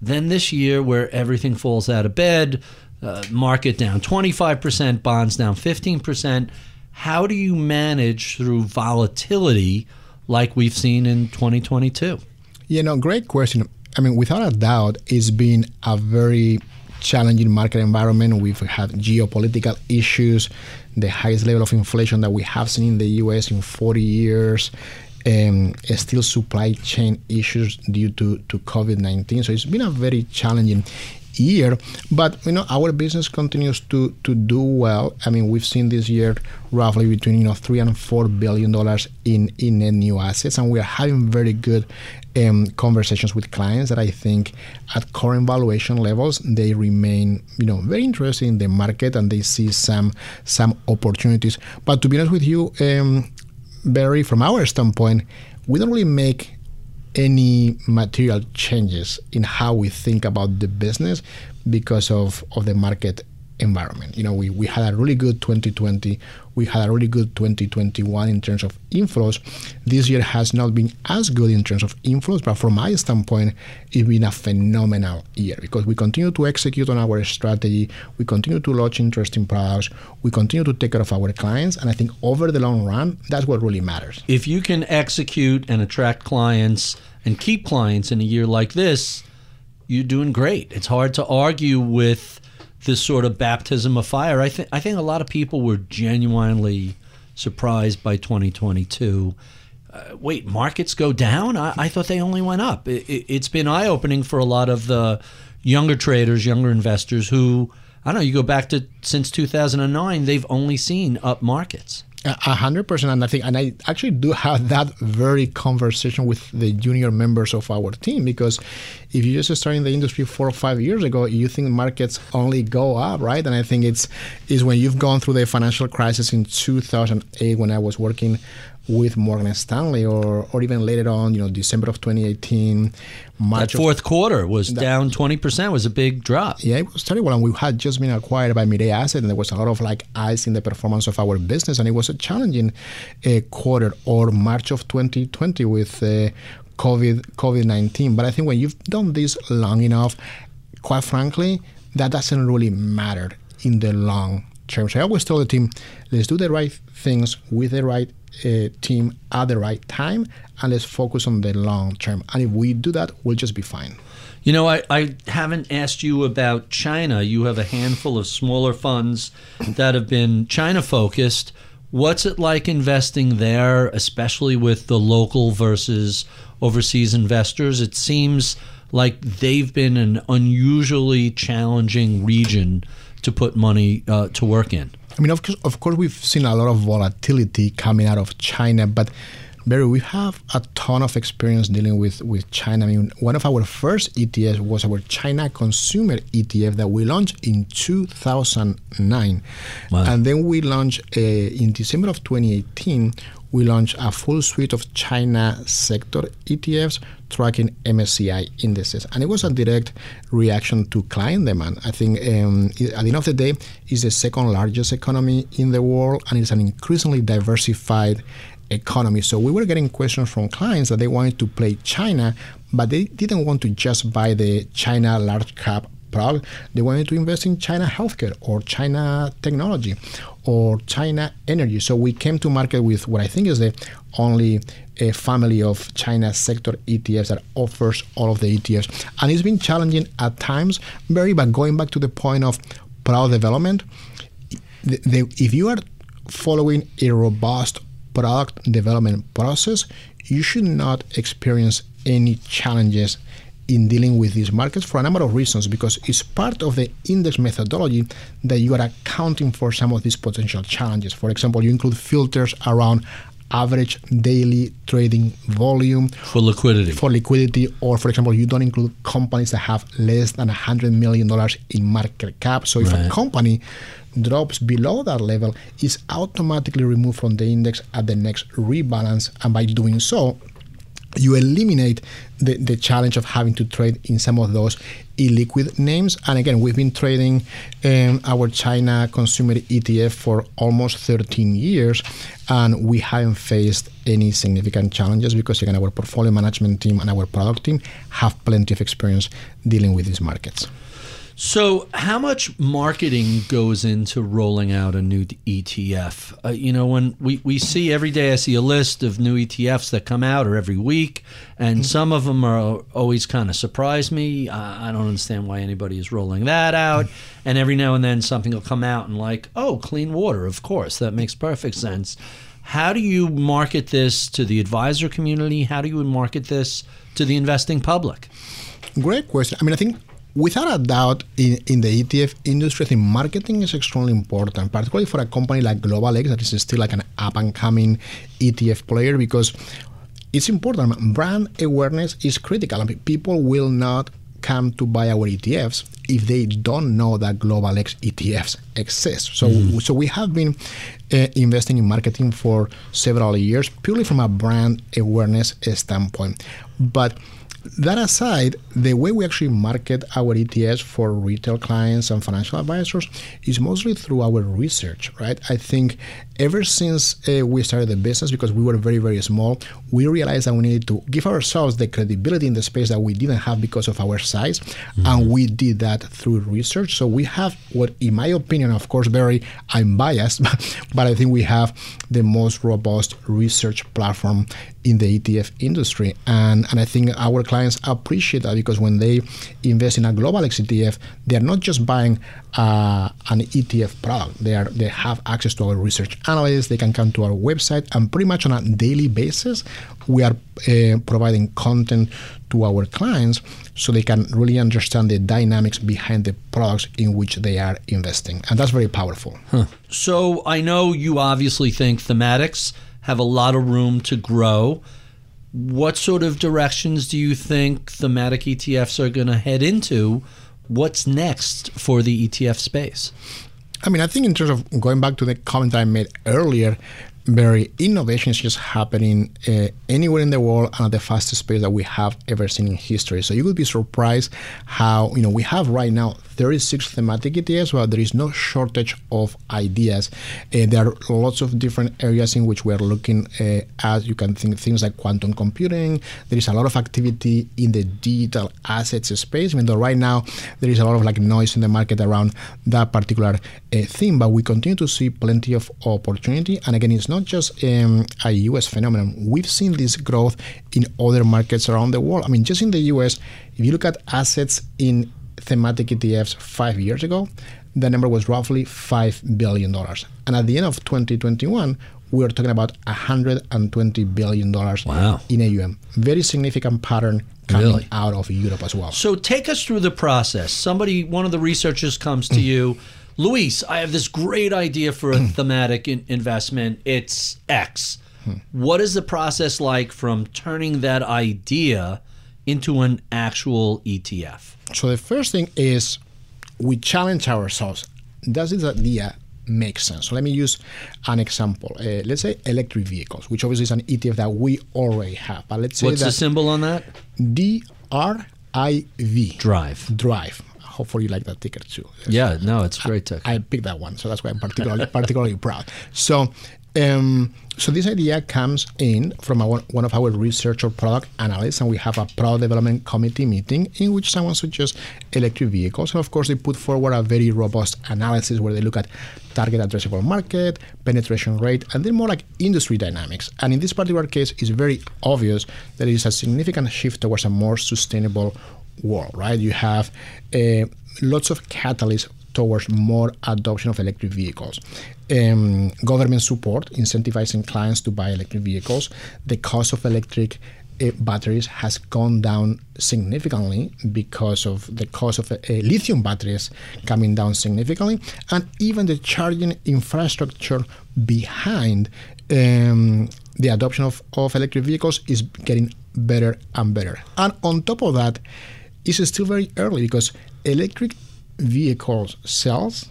Then this year, where everything falls out of bed, uh, market down twenty-five percent, bonds down fifteen percent. How do you manage through volatility like we've seen in twenty twenty-two? You know, great question. I mean, without a doubt, it's been a very challenging market environment. We've had geopolitical issues, the highest level of inflation that we have seen in the U S in forty years, um, still supply chain issues due to, to COVID nineteen. So it's been a very challenging year, but you know our business continues to to do well. I mean, we've seen this year roughly between you know three and four billion dollars in in net new assets, and we are having very good um, conversations with clients that I think at current valuation levels they remain you know very interested in the market and they see some some opportunities. But to be honest with you, um, Barry, from our standpoint, we don't really make any material changes in how we think about the business because of, of the market environment. You know, we, we had a really good twenty twenty. We had a really good twenty twenty-one in terms of inflows. This year has not been as good in terms of inflows, but from my standpoint, it's been a phenomenal year because we continue to execute on our strategy. We continue to launch interesting products. We continue to take care of our clients. And I think over the long run, that's what really matters. If you can execute and attract clients and keep clients in a year like this, you're doing great. It's hard to argue with this sort of baptism of fire. I think I think a lot of people were genuinely surprised by twenty twenty-two. Uh, wait, markets go down? I, I thought they only went up. It, it, it's been eye-opening for a lot of the younger traders, younger investors who, I don't know, you go back to since two thousand nine, they've only seen up markets. A hundred percent, and I think, and I actually do have that very conversation with the junior members of our team, because if you just started in the industry four or five years ago, you think markets only go up, right? And I think it's is when you've gone through the financial crisis in two thousand eight, when I was working with Morgan Stanley, or or even later on, you know, December of twenty eighteen, March. That fourth of, quarter was that, down twenty percent, was a big drop. Yeah, it was terrible. And we had just been acquired by Mirae Asset, and there was a lot of like ice in the performance of our business, and it was a challenging uh, quarter. Or March of twenty twenty with uh, COVID COVID nineteen. But I think when you've done this long enough, quite frankly, that doesn't really matter in the long term. So I always tell the team, let's do the right things with the right Uh, team at the right time, and let's focus on the long term. And if we do that, we'll just be fine. You know, I, I haven't asked you about China. You have a handful of smaller funds that have been China focused. What's it like investing there, especially with the local versus overseas investors? It seems like they've been an unusually challenging region to put money uh, to work in. I mean, of course, of course, we've seen a lot of volatility coming out of China, but Barry, we have a ton of experience dealing with, with China. I mean, one of our first E T Fs was our China Consumer E T F that we launched in two thousand nine. Wow. And then we launched, uh, in December of twenty eighteen, we launched a full suite of China sector E T Fs tracking M S C I indices. And it was a direct reaction to client demand. I think um, at the end of the day, it's the second largest economy in the world, and it's an increasingly diversified economy. So we were getting questions from clients that they wanted to play China, but they didn't want to just buy the China large cap product. They wanted to invest in China healthcare or China technology or China energy. So we came to market with what I think is the only a family of China sector E T Fs that offers all of the E T Fs. And it's been challenging at times, Barry, but going back to the point of product development, the, the, if you are following a robust product development process, you should not experience any challenges in dealing with these markets for a number of reasons, because it's part of the index methodology that you are accounting for some of these potential challenges. For example, you include filters around average daily trading volume for liquidity for liquidity or, for example, you don't include companies that have less than one hundred million dollars in market cap. So if right. a company drops below that level, is automatically removed from the index at the next rebalance, and by doing so you eliminate the, the challenge of having to trade in some of those illiquid names. And again, we've been trading um, our China Consumer E T F for almost thirteen years, and we haven't faced any significant challenges because, again, our portfolio management team and our product team have plenty of experience dealing with these markets. So how much marketing goes into rolling out a new E T F? Uh, you know, when we, we see every day, I see a list of new E T Fs that come out, or every week, and some of them are always kind of surprise me. I, I don't understand why anybody is rolling that out. And every now and then something will come out and like, oh, clean water, of course, that makes perfect sense. How do you market this to the advisor community? How do you market this to the investing public? Great question. I mean, I think without a doubt, in, in the E T F industry, I think marketing is extremely important, particularly for a company like Global X that is still like an up-and-coming E T F player, because it's important. Brand awareness is critical. I mean, people will not come to buy our E T Fs if they don't know that Global X E T Fs exist. So, mm-hmm. so we have been uh, investing in marketing for several years, purely from a brand awareness standpoint. But that aside, the way we actually market our E T Fs for retail clients and financial advisors is mostly through our research, right? I think ever since uh, we started the business, because we were very, very small, we realized that we needed to give ourselves the credibility in the space that we didn't have because of our size. Mm-hmm. And we did that through research. So we have what, in my opinion, of course, Barry, I'm biased, but I think we have the most robust research platform in the E T F industry. And, and I think our clients appreciate that, because when they invest in a Global X E T F, they're not just buying uh, an E T F product. They are they have access to our research analysts. They can come to our website, and pretty much on a daily basis, we are uh, providing content to our clients so they can really understand the dynamics behind the products in which they are investing. And that's very powerful. Huh. So I know you obviously think thematics have a lot of room to grow. What sort of directions do you think thematic E T Fs are going to head into? What's next for the E T F space? I mean, I think in terms of going back to the comment I made earlier, Barry, innovation is just happening uh, anywhere in the world and at the fastest pace that we have ever seen in history. So you would be surprised how, you know, we have right now thirty-six thematic E T Fs, where there is no shortage of ideas. Uh, there are lots of different areas in which we are looking uh, at. You can think things like quantum computing. There is a lot of activity in the digital assets space. Even though right now there is a lot of like noise in the market around that particular uh, theme, but we continue to see plenty of opportunity. And again, it's not Not just um, a U S phenomenon. We've seen this growth in other markets around the world. I mean, just in the U S, if you look at assets in thematic E T Fs five years ago, the number was roughly five billion dollars. And at the end of twenty twenty-one, we were talking about one hundred twenty billion dollars wow. in A U M. Very significant pattern coming really? out of Europe as well. So take us through the process. Somebody, one of the researchers comes to you, Luis, I have this great idea for a thematic in investment. It's X. What is the process like from turning that idea into an actual E T F? So the first thing is we challenge ourselves. Does this idea make sense? So let me use an example. Uh, let's say electric vehicles, which obviously is an E T F that we already have. But let's say What's that the symbol on that? D R I V. Drive. Drive. Hopefully you like that ticker too. Yeah, no, it's a great ticker. I picked that one, so that's why I'm particularly particularly proud. So. Um, so this idea comes in from our, one of our research or product analysts, and we have a product development committee meeting in which someone suggests electric vehicles. And of course, they put forward a very robust analysis where they look at target addressable market, penetration rate, and then more like industry dynamics. And in this particular case, it's very obvious that it is a significant shift towards a more sustainable world, right? You have uh, lots of catalysts towards more adoption of electric vehicles. Um, government support incentivizing clients to buy electric vehicles. The cost of electric uh, batteries has gone down significantly because of the cost of uh, lithium batteries coming down significantly. And even the charging infrastructure behind um, the adoption of, of electric vehicles is getting better and better. And on top of that, it's still very early because electric vehicles sales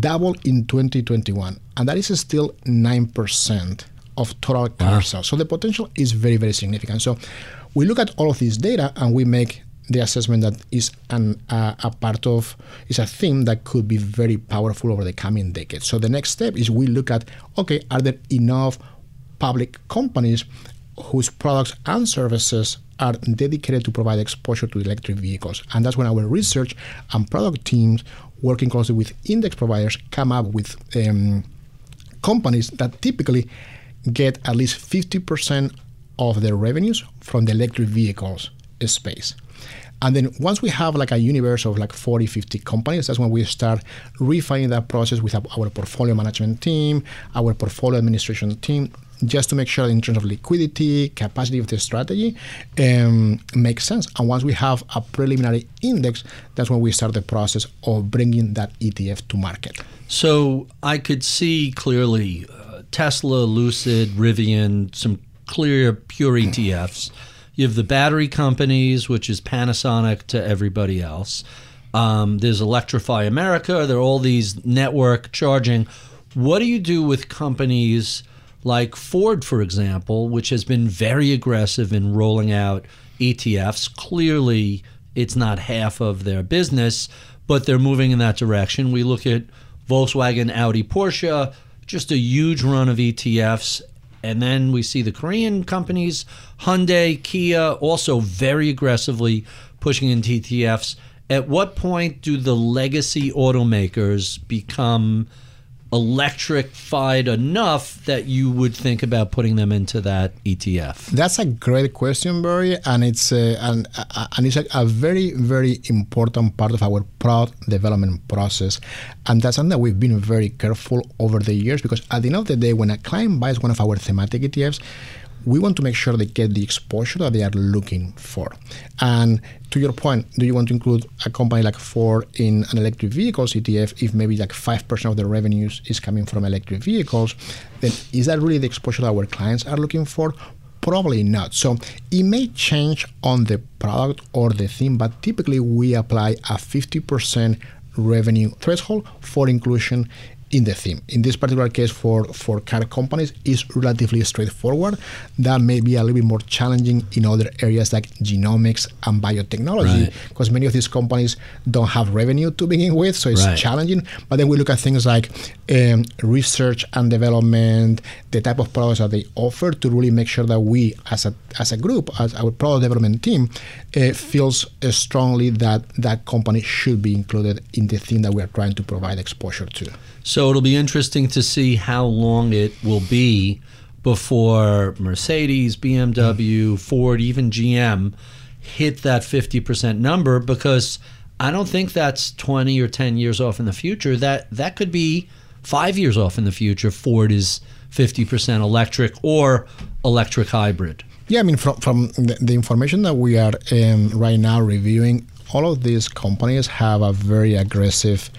doubled in twenty twenty-one, and that is still nine percent of total car sales. So the potential is very, very significant. So we look at all of this data and we make the assessment that is an, uh, a part of, is a theme that could be very powerful over the coming decades. So the next step is we look at, okay, are there enough public companies whose products and services are dedicated to provide exposure to electric vehicles? And that's when our research and product teams working closely with index providers come up with um, companies that typically get at least fifty percent of their revenues from the electric vehicles space. And then once we have like a universe of like forty, fifty companies, that's when we start refining that process with our portfolio management team, our portfolio administration team, just to make sure in terms of liquidity, capacity of the strategy, um, makes sense. And once we have a preliminary index, that's when we start the process of bringing that E T F to market. So I could see clearly uh, Tesla, Lucid, Rivian, some clear pure E T Fs. You have the battery companies, which is Panasonic to everybody else. Um, there's Electrify America. There are all these network charging. What do you do with companies like Ford, for example, which has been very aggressive in rolling out E T Fs? Clearly, it's not half of their business, but they're moving in that direction. We look at Volkswagen, Audi, Porsche, just a huge run of E T Fs. And then we see the Korean companies, Hyundai, Kia, also very aggressively pushing into E T Fs. At what point do the legacy automakers become electrified enough that you would think about putting them into that E T F? That's a great question, Barry, and it's a, and, and it's a, a very, very important part of our product development process, and that's something that we've been very careful over the years, because at the end of the day, when a client buys one of our thematic E T Fs, we want to make sure they get the exposure that they are looking for. And to your point, do you want to include a company like Ford in an electric vehicles E T F if maybe like five percent of the revenues is coming from electric vehicles? Then is that really the exposure that our clients are looking for? Probably not. So it may change on the product or the theme, but typically we apply a fifty percent revenue threshold for inclusion in the theme. In this particular case for, for car companies, is relatively straightforward. That may be a little bit more challenging in other areas like genomics and biotechnology, because right. many of these companies don't have revenue to begin with, so it's right. challenging. But then we look at things like um, research and development, the type of products that they offer, to really make sure that we as a, as a group, as our product development team, uh, feels uh, strongly that that company should be included in the theme that we are trying to provide exposure to. So So it'll be interesting to see how long it will be before Mercedes, B M W, Ford, even G M hit that fifty percent number, because I don't think that's twenty or ten years off in the future. That that could be five years off in the future. Ford is fifty percent electric or electric hybrid. Yeah, I mean, from, from the information that we are um, right now reviewing, all of these companies have a very aggressive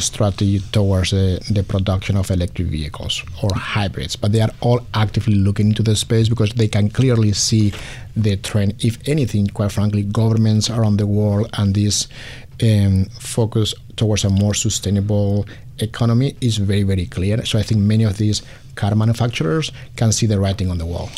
strategy towards uh, the production of electric vehicles or hybrids, but they are all actively looking into the space because they can clearly see the trend. If anything, quite frankly, governments around the world and this um, focus towards a more sustainable economy is very, very clear. So I think many of these car manufacturers can see the writing on the wall.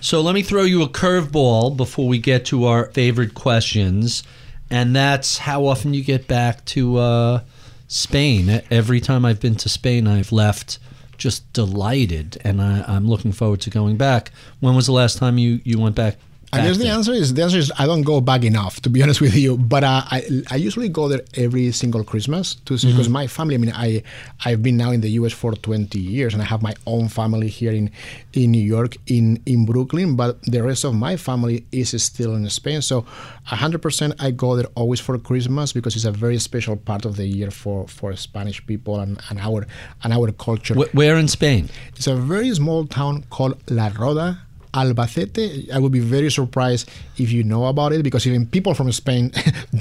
So let me throw you a curveball before we get to our favorite questions, and that's how often you get back to uh, Spain. Every time I've been to Spain, I've left just delighted, and I, I'm looking forward to going back. When was the last time you, you went back? back I guess the answer is the answer is I don't go back enough, to be honest with you. But uh, I I usually go there every single Christmas to mm-hmm. because my family. I mean, I I've been now in the U S for twenty years, and I have my own family here in in New York, in in Brooklyn. But the rest of my family is still in Spain, so one hundred percent I go there always for Christmas because it's a very special part of the year for for Spanish people and, and our and our culture. Where in Spain? It's a very small town called La Roda. Albacete. I would be very surprised if you know about it, because even people from Spain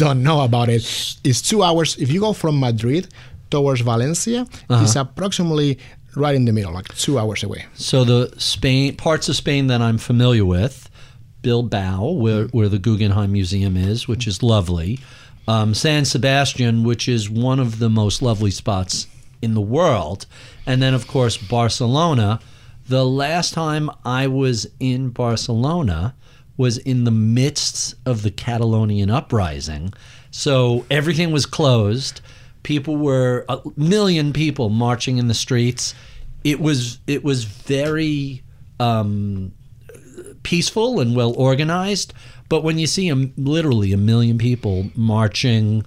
don't know about it. It's two hours. If you go from Madrid towards Valencia, uh-huh. it's approximately right in the middle, like two hours away. So the Spain parts of Spain that I'm familiar with, Bilbao, where, where the Guggenheim Museum is, which is lovely. Um, San Sebastian, which is one of the most lovely spots in the world. And then, of course, Barcelona. The last time I was in Barcelona was in the midst of the Catalonian uprising. So everything was closed. People were, a million people marching in the streets. It was, it was very um, peaceful and well organized. But when you see a, literally a million people marching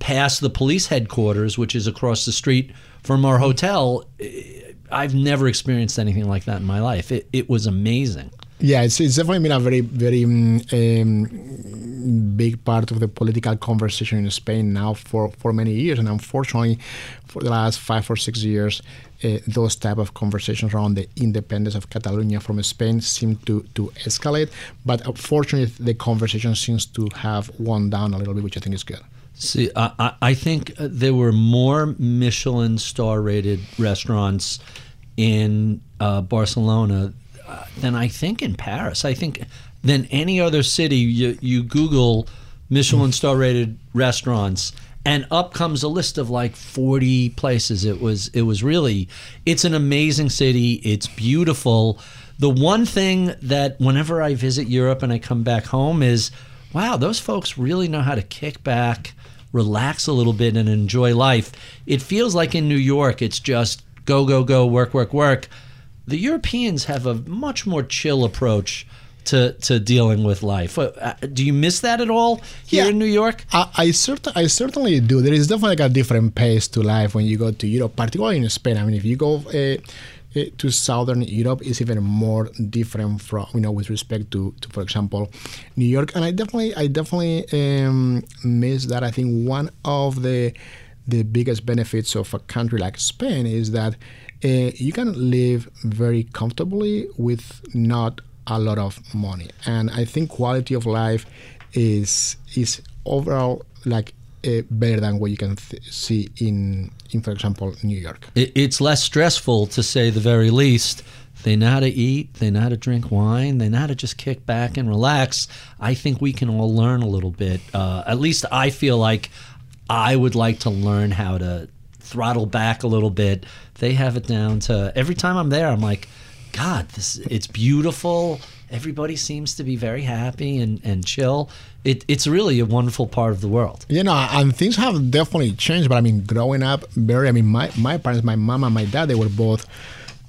past the police headquarters, which is across the street from our hotel, I've never experienced anything like that in my life. It, it was amazing. Yeah, it's, it's definitely been a very, very um, big part of the political conversation in Spain now for, for many years. And unfortunately, for the last five or six years, uh, those type of conversations around the independence of Catalonia from Spain seem to, to escalate. But unfortunately, the conversation seems to have wound down a little bit, which I think is good. See, I, I think there were more Michelin star-rated restaurants in uh, Barcelona uh, than I think in Paris. I think than any other city. You, you Google Michelin star-rated restaurants, and up comes a list of like forty places. It was it was really, it's an amazing city. It's beautiful. The one thing that whenever I visit Europe and I come back home is, wow, those folks really know how to kick back, relax a little bit, and enjoy life. It feels like in New York, it's just go, go, go, work, work, work. The Europeans have a much more chill approach to, to dealing with life. Do you miss that at all here yeah, in New York? I, I, cert- I certainly do. There is definitely like a different pace to life when you go to Europe, particularly in Spain. I mean, if you go... Uh, to Southern Europe is even more different from, you know, with respect to, to for example, New York. And I definitely, I definitely um, miss that. I think one of the the biggest benefits of a country like Spain is that uh, you can live very comfortably with not a lot of money. And I think quality of life is is overall like Uh, better than what you can th- see in, in, for example, New York. It, it's less stressful, to say the very least. They know how to eat. They know how to drink wine. They know how to just kick back and relax. I think we can all learn a little bit. Uh, at least I feel like I would like to learn how to throttle back a little bit. They have it down to... Every time I'm there, I'm like, God, this it's beautiful. Everybody seems to be very happy and, and chill. It, it's really a wonderful part of the world. You know, and things have definitely changed. But I mean, growing up, Barry, I mean, my, my parents, my mom and my dad, they were both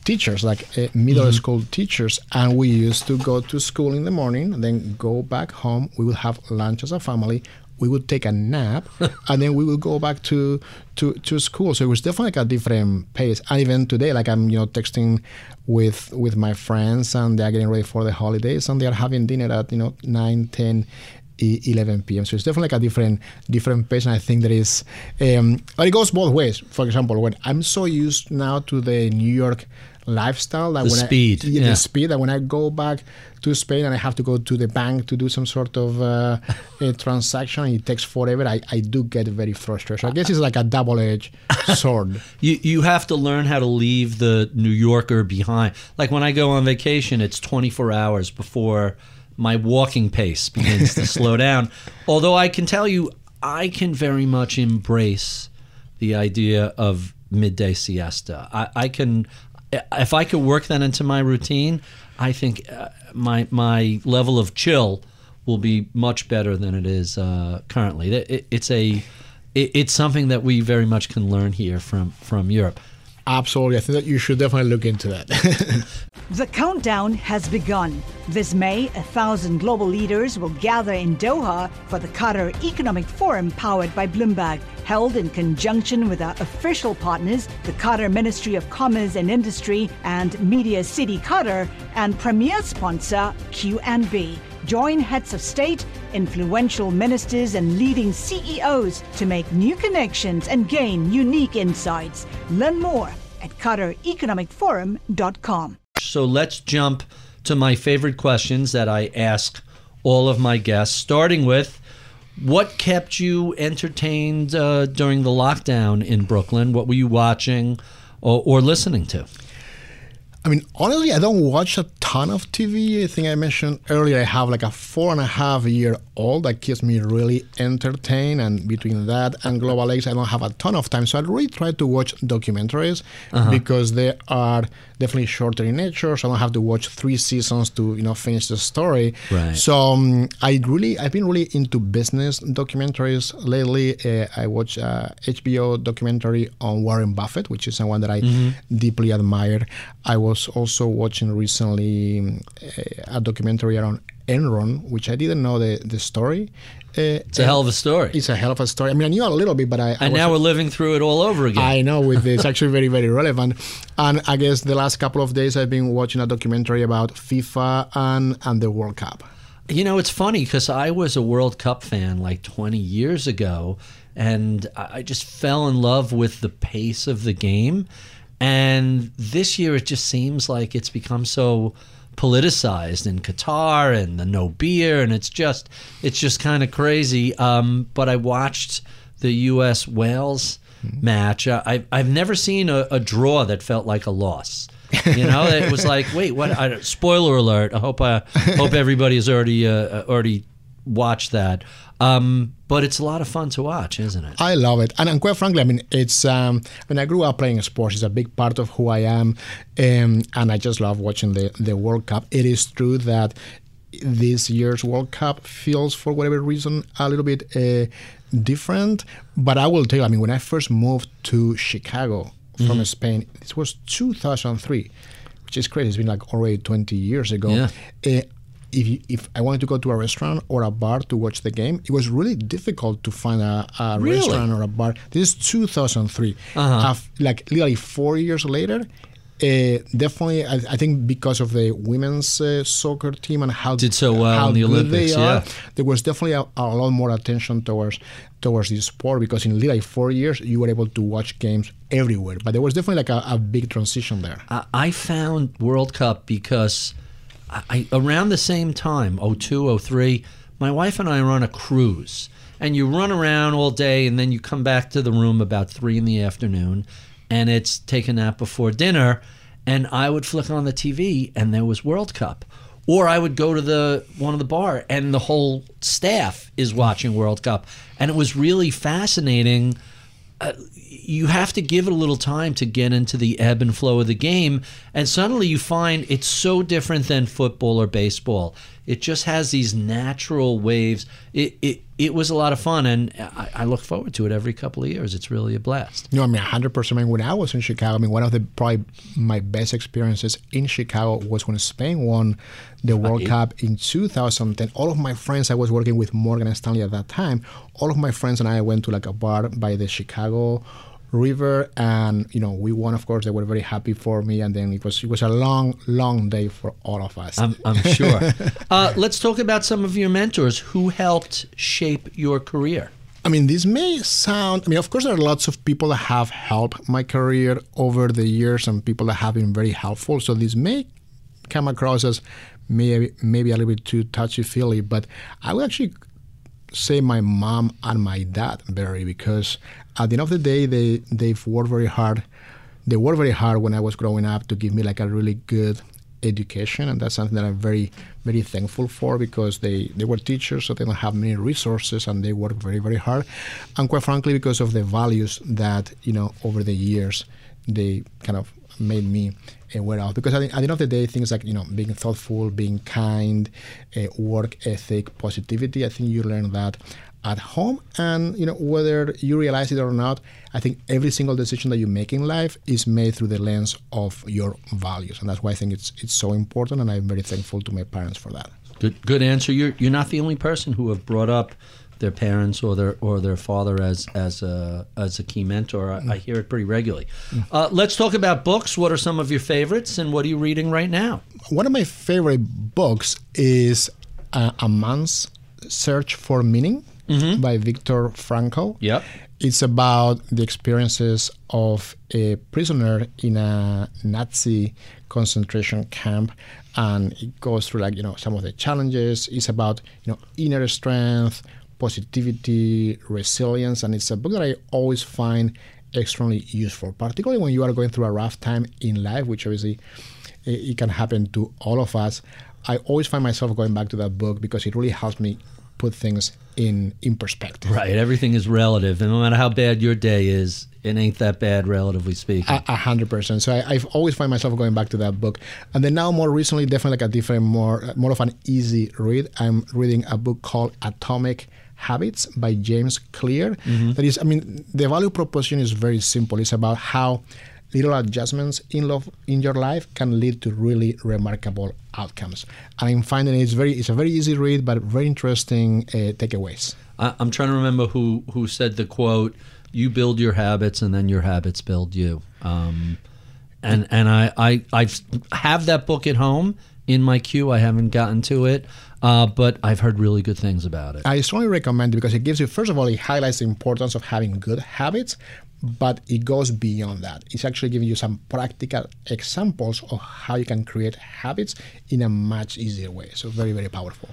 teachers, like uh, middle mm-hmm. school teachers. And we used to go to school in the morning, and then go back home. We would have lunch as a family. We would take a nap, and then we would go back to, to, to school. So it was definitely like a different pace. And even today, like I'm, you know, texting with with my friends, and they're getting ready for the holidays, and they're having dinner at, you know, nine, ten eleven p m So it's definitely like a different different pace, and I think there is, um, but it goes both ways. For example, when I'm so used now to the New York lifestyle, that the when speed, I, yeah, yeah. the speed that when I go back to Spain and I have to go to the bank to do some sort of uh, a transaction, it takes forever. I, I do get very frustrated. So I guess it's like a double-edged sword. you you have to learn how to leave the New Yorker behind. Like when I go on vacation, it's twenty-four hours before my walking pace begins to slow down. Although I can tell you, I can very much embrace the idea of midday siesta. I, I can, if I could work that into my routine, I think uh, my my level of chill will be much better than it is uh, currently. It, it, it's a, it, it's something that we very much can learn here from from Europe. Absolutely. I think that you should definitely look into that. The countdown has begun. This May, a thousand global leaders will gather in Doha for the Qatar Economic Forum powered by Bloomberg, held in conjunction with our official partners, the Qatar Ministry of Commerce and Industry and Media City Qatar, and premier sponsor Q N B. Join heads of state, influential ministers, and leading C E Os to make new connections and gain unique insights. Learn more at Qatar Economic Forum dot com. So let's jump to my favorite questions that I ask all of my guests, starting with, what kept you entertained uh, during the lockdown in Brooklyn? What were you watching or, or listening to? I mean, honestly, I don't watch a ton of T V. I think I mentioned earlier, I have like a four and a half year old that keeps me really entertained. And between that and Global X, I don't have a ton of time. So I really try to watch documentaries uh-huh. because they are definitely shorter in nature. So I don't have to watch three seasons to, you know, finish the story. Right. So um, I really, I've been really into business documentaries lately. Uh, I watched a H B O documentary on Warren Buffett, which is someone that I mm-hmm. deeply admire. I was also watching recently a documentary around Enron, which I didn't know the, the story. Uh, it's a hell of a story. It's a hell of a story. I mean, I knew a little bit, but I... I and now we're living through it all over again. I know, with this. It's actually very, very relevant. And I guess the last couple of days I've been watching a documentary about FIFA and, and the World Cup. You know, it's funny because I was a World Cup fan like twenty years ago, and I just fell in love with the pace of the game. And this year, it just seems like it's become so politicized in Qatar and the no beer, and it's just it's just kind of crazy. Um, but I watched the U S Wales mm-hmm. match. I, I've never seen a, a draw that felt like a loss. You know, it was like, wait, what? I, spoiler alert! I hope I hope everybody has already uh, already watched that. Um, but it's a lot of fun to watch, isn't it? I love it. And, and quite frankly, I mean, it's, um, when I grew up playing sports, it's a big part of who I am. Um, and I just love watching the, the World Cup. It is true that this year's World Cup feels, for whatever reason, a little bit uh, different. But I will tell you, I mean, when I first moved to Chicago from mm-hmm. Spain, this was two thousand three, which is crazy. It's been like already twenty years ago. Yeah. Uh, If, you, if I wanted to go to a restaurant or a bar to watch the game, it was really difficult to find a, a really? restaurant or a bar. This is two thousand three. Uh-huh. Like literally four years later, uh, definitely, I, I think because of the women's uh, soccer team and how did so well how in the Olympics, are, yeah. there was definitely a, a lot more attention towards towards this sport, because in literally four years, you were able to watch games everywhere. But there was definitely like a, a big transition there. I, I found World Cup because... I, around the same time, oh two, oh three, my wife and I are on a cruise. And you run around all day, and then you come back to the room about three in the afternoon, and it's take a nap before dinner. And I would flick on the T V, and there was World Cup. Or I would go to the one of the bar, and the whole staff is watching World Cup. And it was really fascinating. Uh, you have to give it a little time to get into the ebb and flow of the game, and suddenly you find it's so different than football or baseball. It just has these natural waves. It it, it was a lot of fun, and I, I look forward to it every couple of years. It's really a blast. No, I mean, one hundred percent. I mean, when I was in Chicago, I mean, one of the probably my best experiences in Chicago was when Spain won the World uh, it, Cup in two thousand ten. All of my friends, I was working with Morgan Stanley at that time, all of my friends and I went to like a bar by the Chicago river. And, you know, we won, of course. They were very happy for me. And then it was it was a long, long day for all of us. I'm, I'm sure. uh, let's talk about some of your mentors who helped shape your career. I mean, this may sound, I mean, of course, there are lots of people that have helped my career over the years and people that have been very helpful. So this may come across as maybe, maybe a little bit too touchy-feely, but I would actually say my mom and my dad, Barry, because at the end of the day, they, they've worked very hard. They worked very hard when I was growing up to give me like a really good education, and that's something that I'm very, very thankful for, because they, they were teachers, so they don't have many resources, and they worked very, very hard. And quite frankly, because of the values that, you know, over the years, they kind of made me aware of. Because at the, at the end of the day, things like, you know, being thoughtful, being kind, uh, work ethic, positivity, I think you learn that at home. And, you know, whether you realize it or not, I think every single decision that you make in life is made through the lens of your values. And that's why I think it's it's so important, and I'm very thankful to my parents for that. Good good answer. You're you're not the only person who have brought up their parents or their or their father as as a as a key mentor. I, I hear it pretty regularly. Uh, let's talk about books. What are some of your favorites, and what are you reading right now? One of my favorite books is uh, A Man's Search for Meaning. Mm-hmm. By Viktor Frankl. Yep. It's about the experiences of a prisoner in a Nazi concentration camp, and it goes through, like, you know, some of the challenges. It's about, you know, inner strength, positivity, resilience, and it's a book that I always find extremely useful, particularly when you are going through a rough time in life, which obviously it can happen to all of us. I always find myself going back to that book because it really helps me put things in in perspective. Right, everything is relative, and no matter how bad your day is, it ain't that bad, relatively speaking. A hundred percent. So I, I've always find myself going back to that book. And then now, more recently, definitely like a different, more more of an easy read. I'm reading a book called Atomic Habits by James Clear. Mm-hmm. That is, I mean, the value proposition is very simple. It's about how little adjustments in love in your life can lead to really remarkable outcomes, and I'm finding it's very it's a very easy read, but very interesting uh, takeaways. I'm trying to remember who who said the quote: "You build your habits, and then your habits build you." Um, and and I I I've, have that book at home in my queue. I haven't gotten to it. Uh, but I've heard really good things about it. I strongly recommend it because it gives you, first of all, it highlights the importance of having good habits, but it goes beyond that. It's actually giving you some practical examples of how you can create habits in a much easier way. So very, very powerful.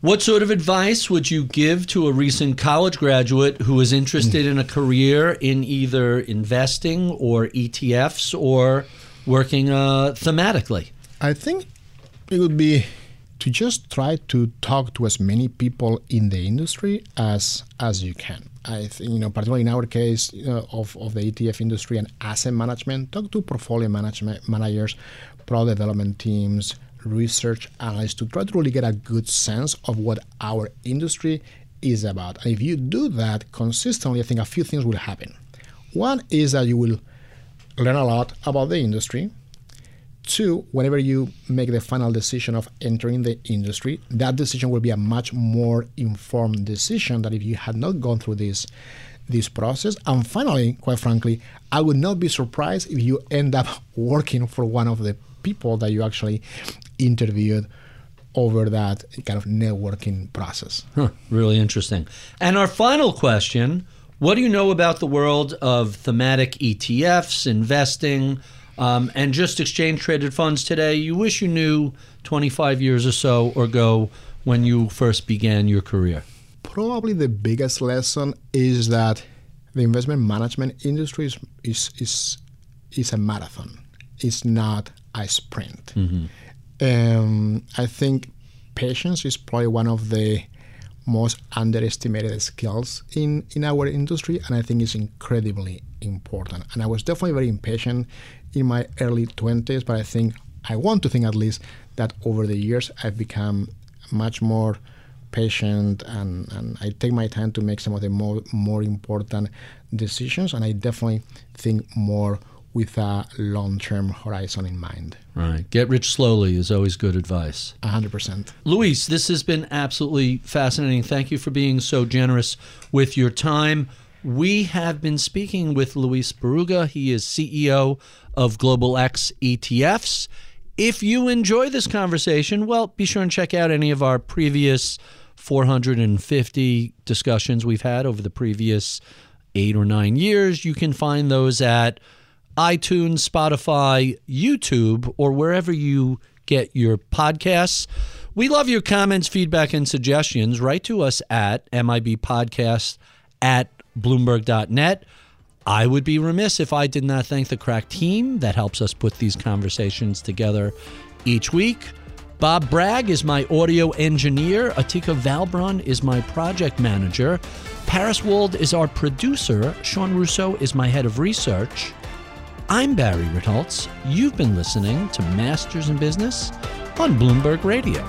What sort of advice would you give to a recent college graduate who is interested mm. in a career in either investing or E T Fs or working uh, thematically? I think it would be to just try to talk to as many people in the industry as as you can. I think, you know, particularly in our case, you know, of, of the E T F industry and asset management, talk to portfolio management managers, product development teams, research analysts, to try to really get a good sense of what our industry is about. And if you do that consistently, I think a few things will happen. One is that you will learn a lot about the industry. Two, whenever you make the final decision of entering the industry, that decision will be a much more informed decision than if you had not gone through this this process. And finally, quite frankly, I would not be surprised if you end up working for one of the people that you actually interviewed over that kind of networking process. Huh, really interesting. And our final question, what do you know about the world of thematic E T Fs, investing, Um, and just exchange-traded funds today you wish you knew twenty-five years or so or go when you first began your career? Probably the biggest lesson is that the investment management industry is is is, is a marathon. It's not a sprint. Mm-hmm. Um, I think patience is probably one of the most underestimated skills in, in our industry, and I think it's incredibly important. And I was definitely very impatient in my early twenties, but I think, I want to think at least, that over the years I've become much more patient, and, and I take my time to make some of the more, more important decisions, and I definitely think more with a long-term horizon in mind. Right. Get rich slowly is always good advice. one hundred percent. Luis, this has been absolutely fascinating. Thank you for being so generous with your time. We have been speaking with Luis Berruga. He is C E O of Global X E T Fs. If you enjoy this conversation, well, be sure and check out any of our previous four hundred fifty discussions we've had over the previous eight or nine years. You can find those at iTunes, Spotify, YouTube, or wherever you get your podcasts. We love your comments, feedback, and suggestions. Write to us at M I B podcast at Bloomberg dot net. I would be remiss if I did not thank the Crack team that helps us put these conversations together each week. Bob Bragg is my audio engineer. Atika Valbron is my project manager. Paris Wold is our producer. Sean Russo is my head of research. I'm Barry Ritholtz. You've been listening to Masters in Business on Bloomberg Radio.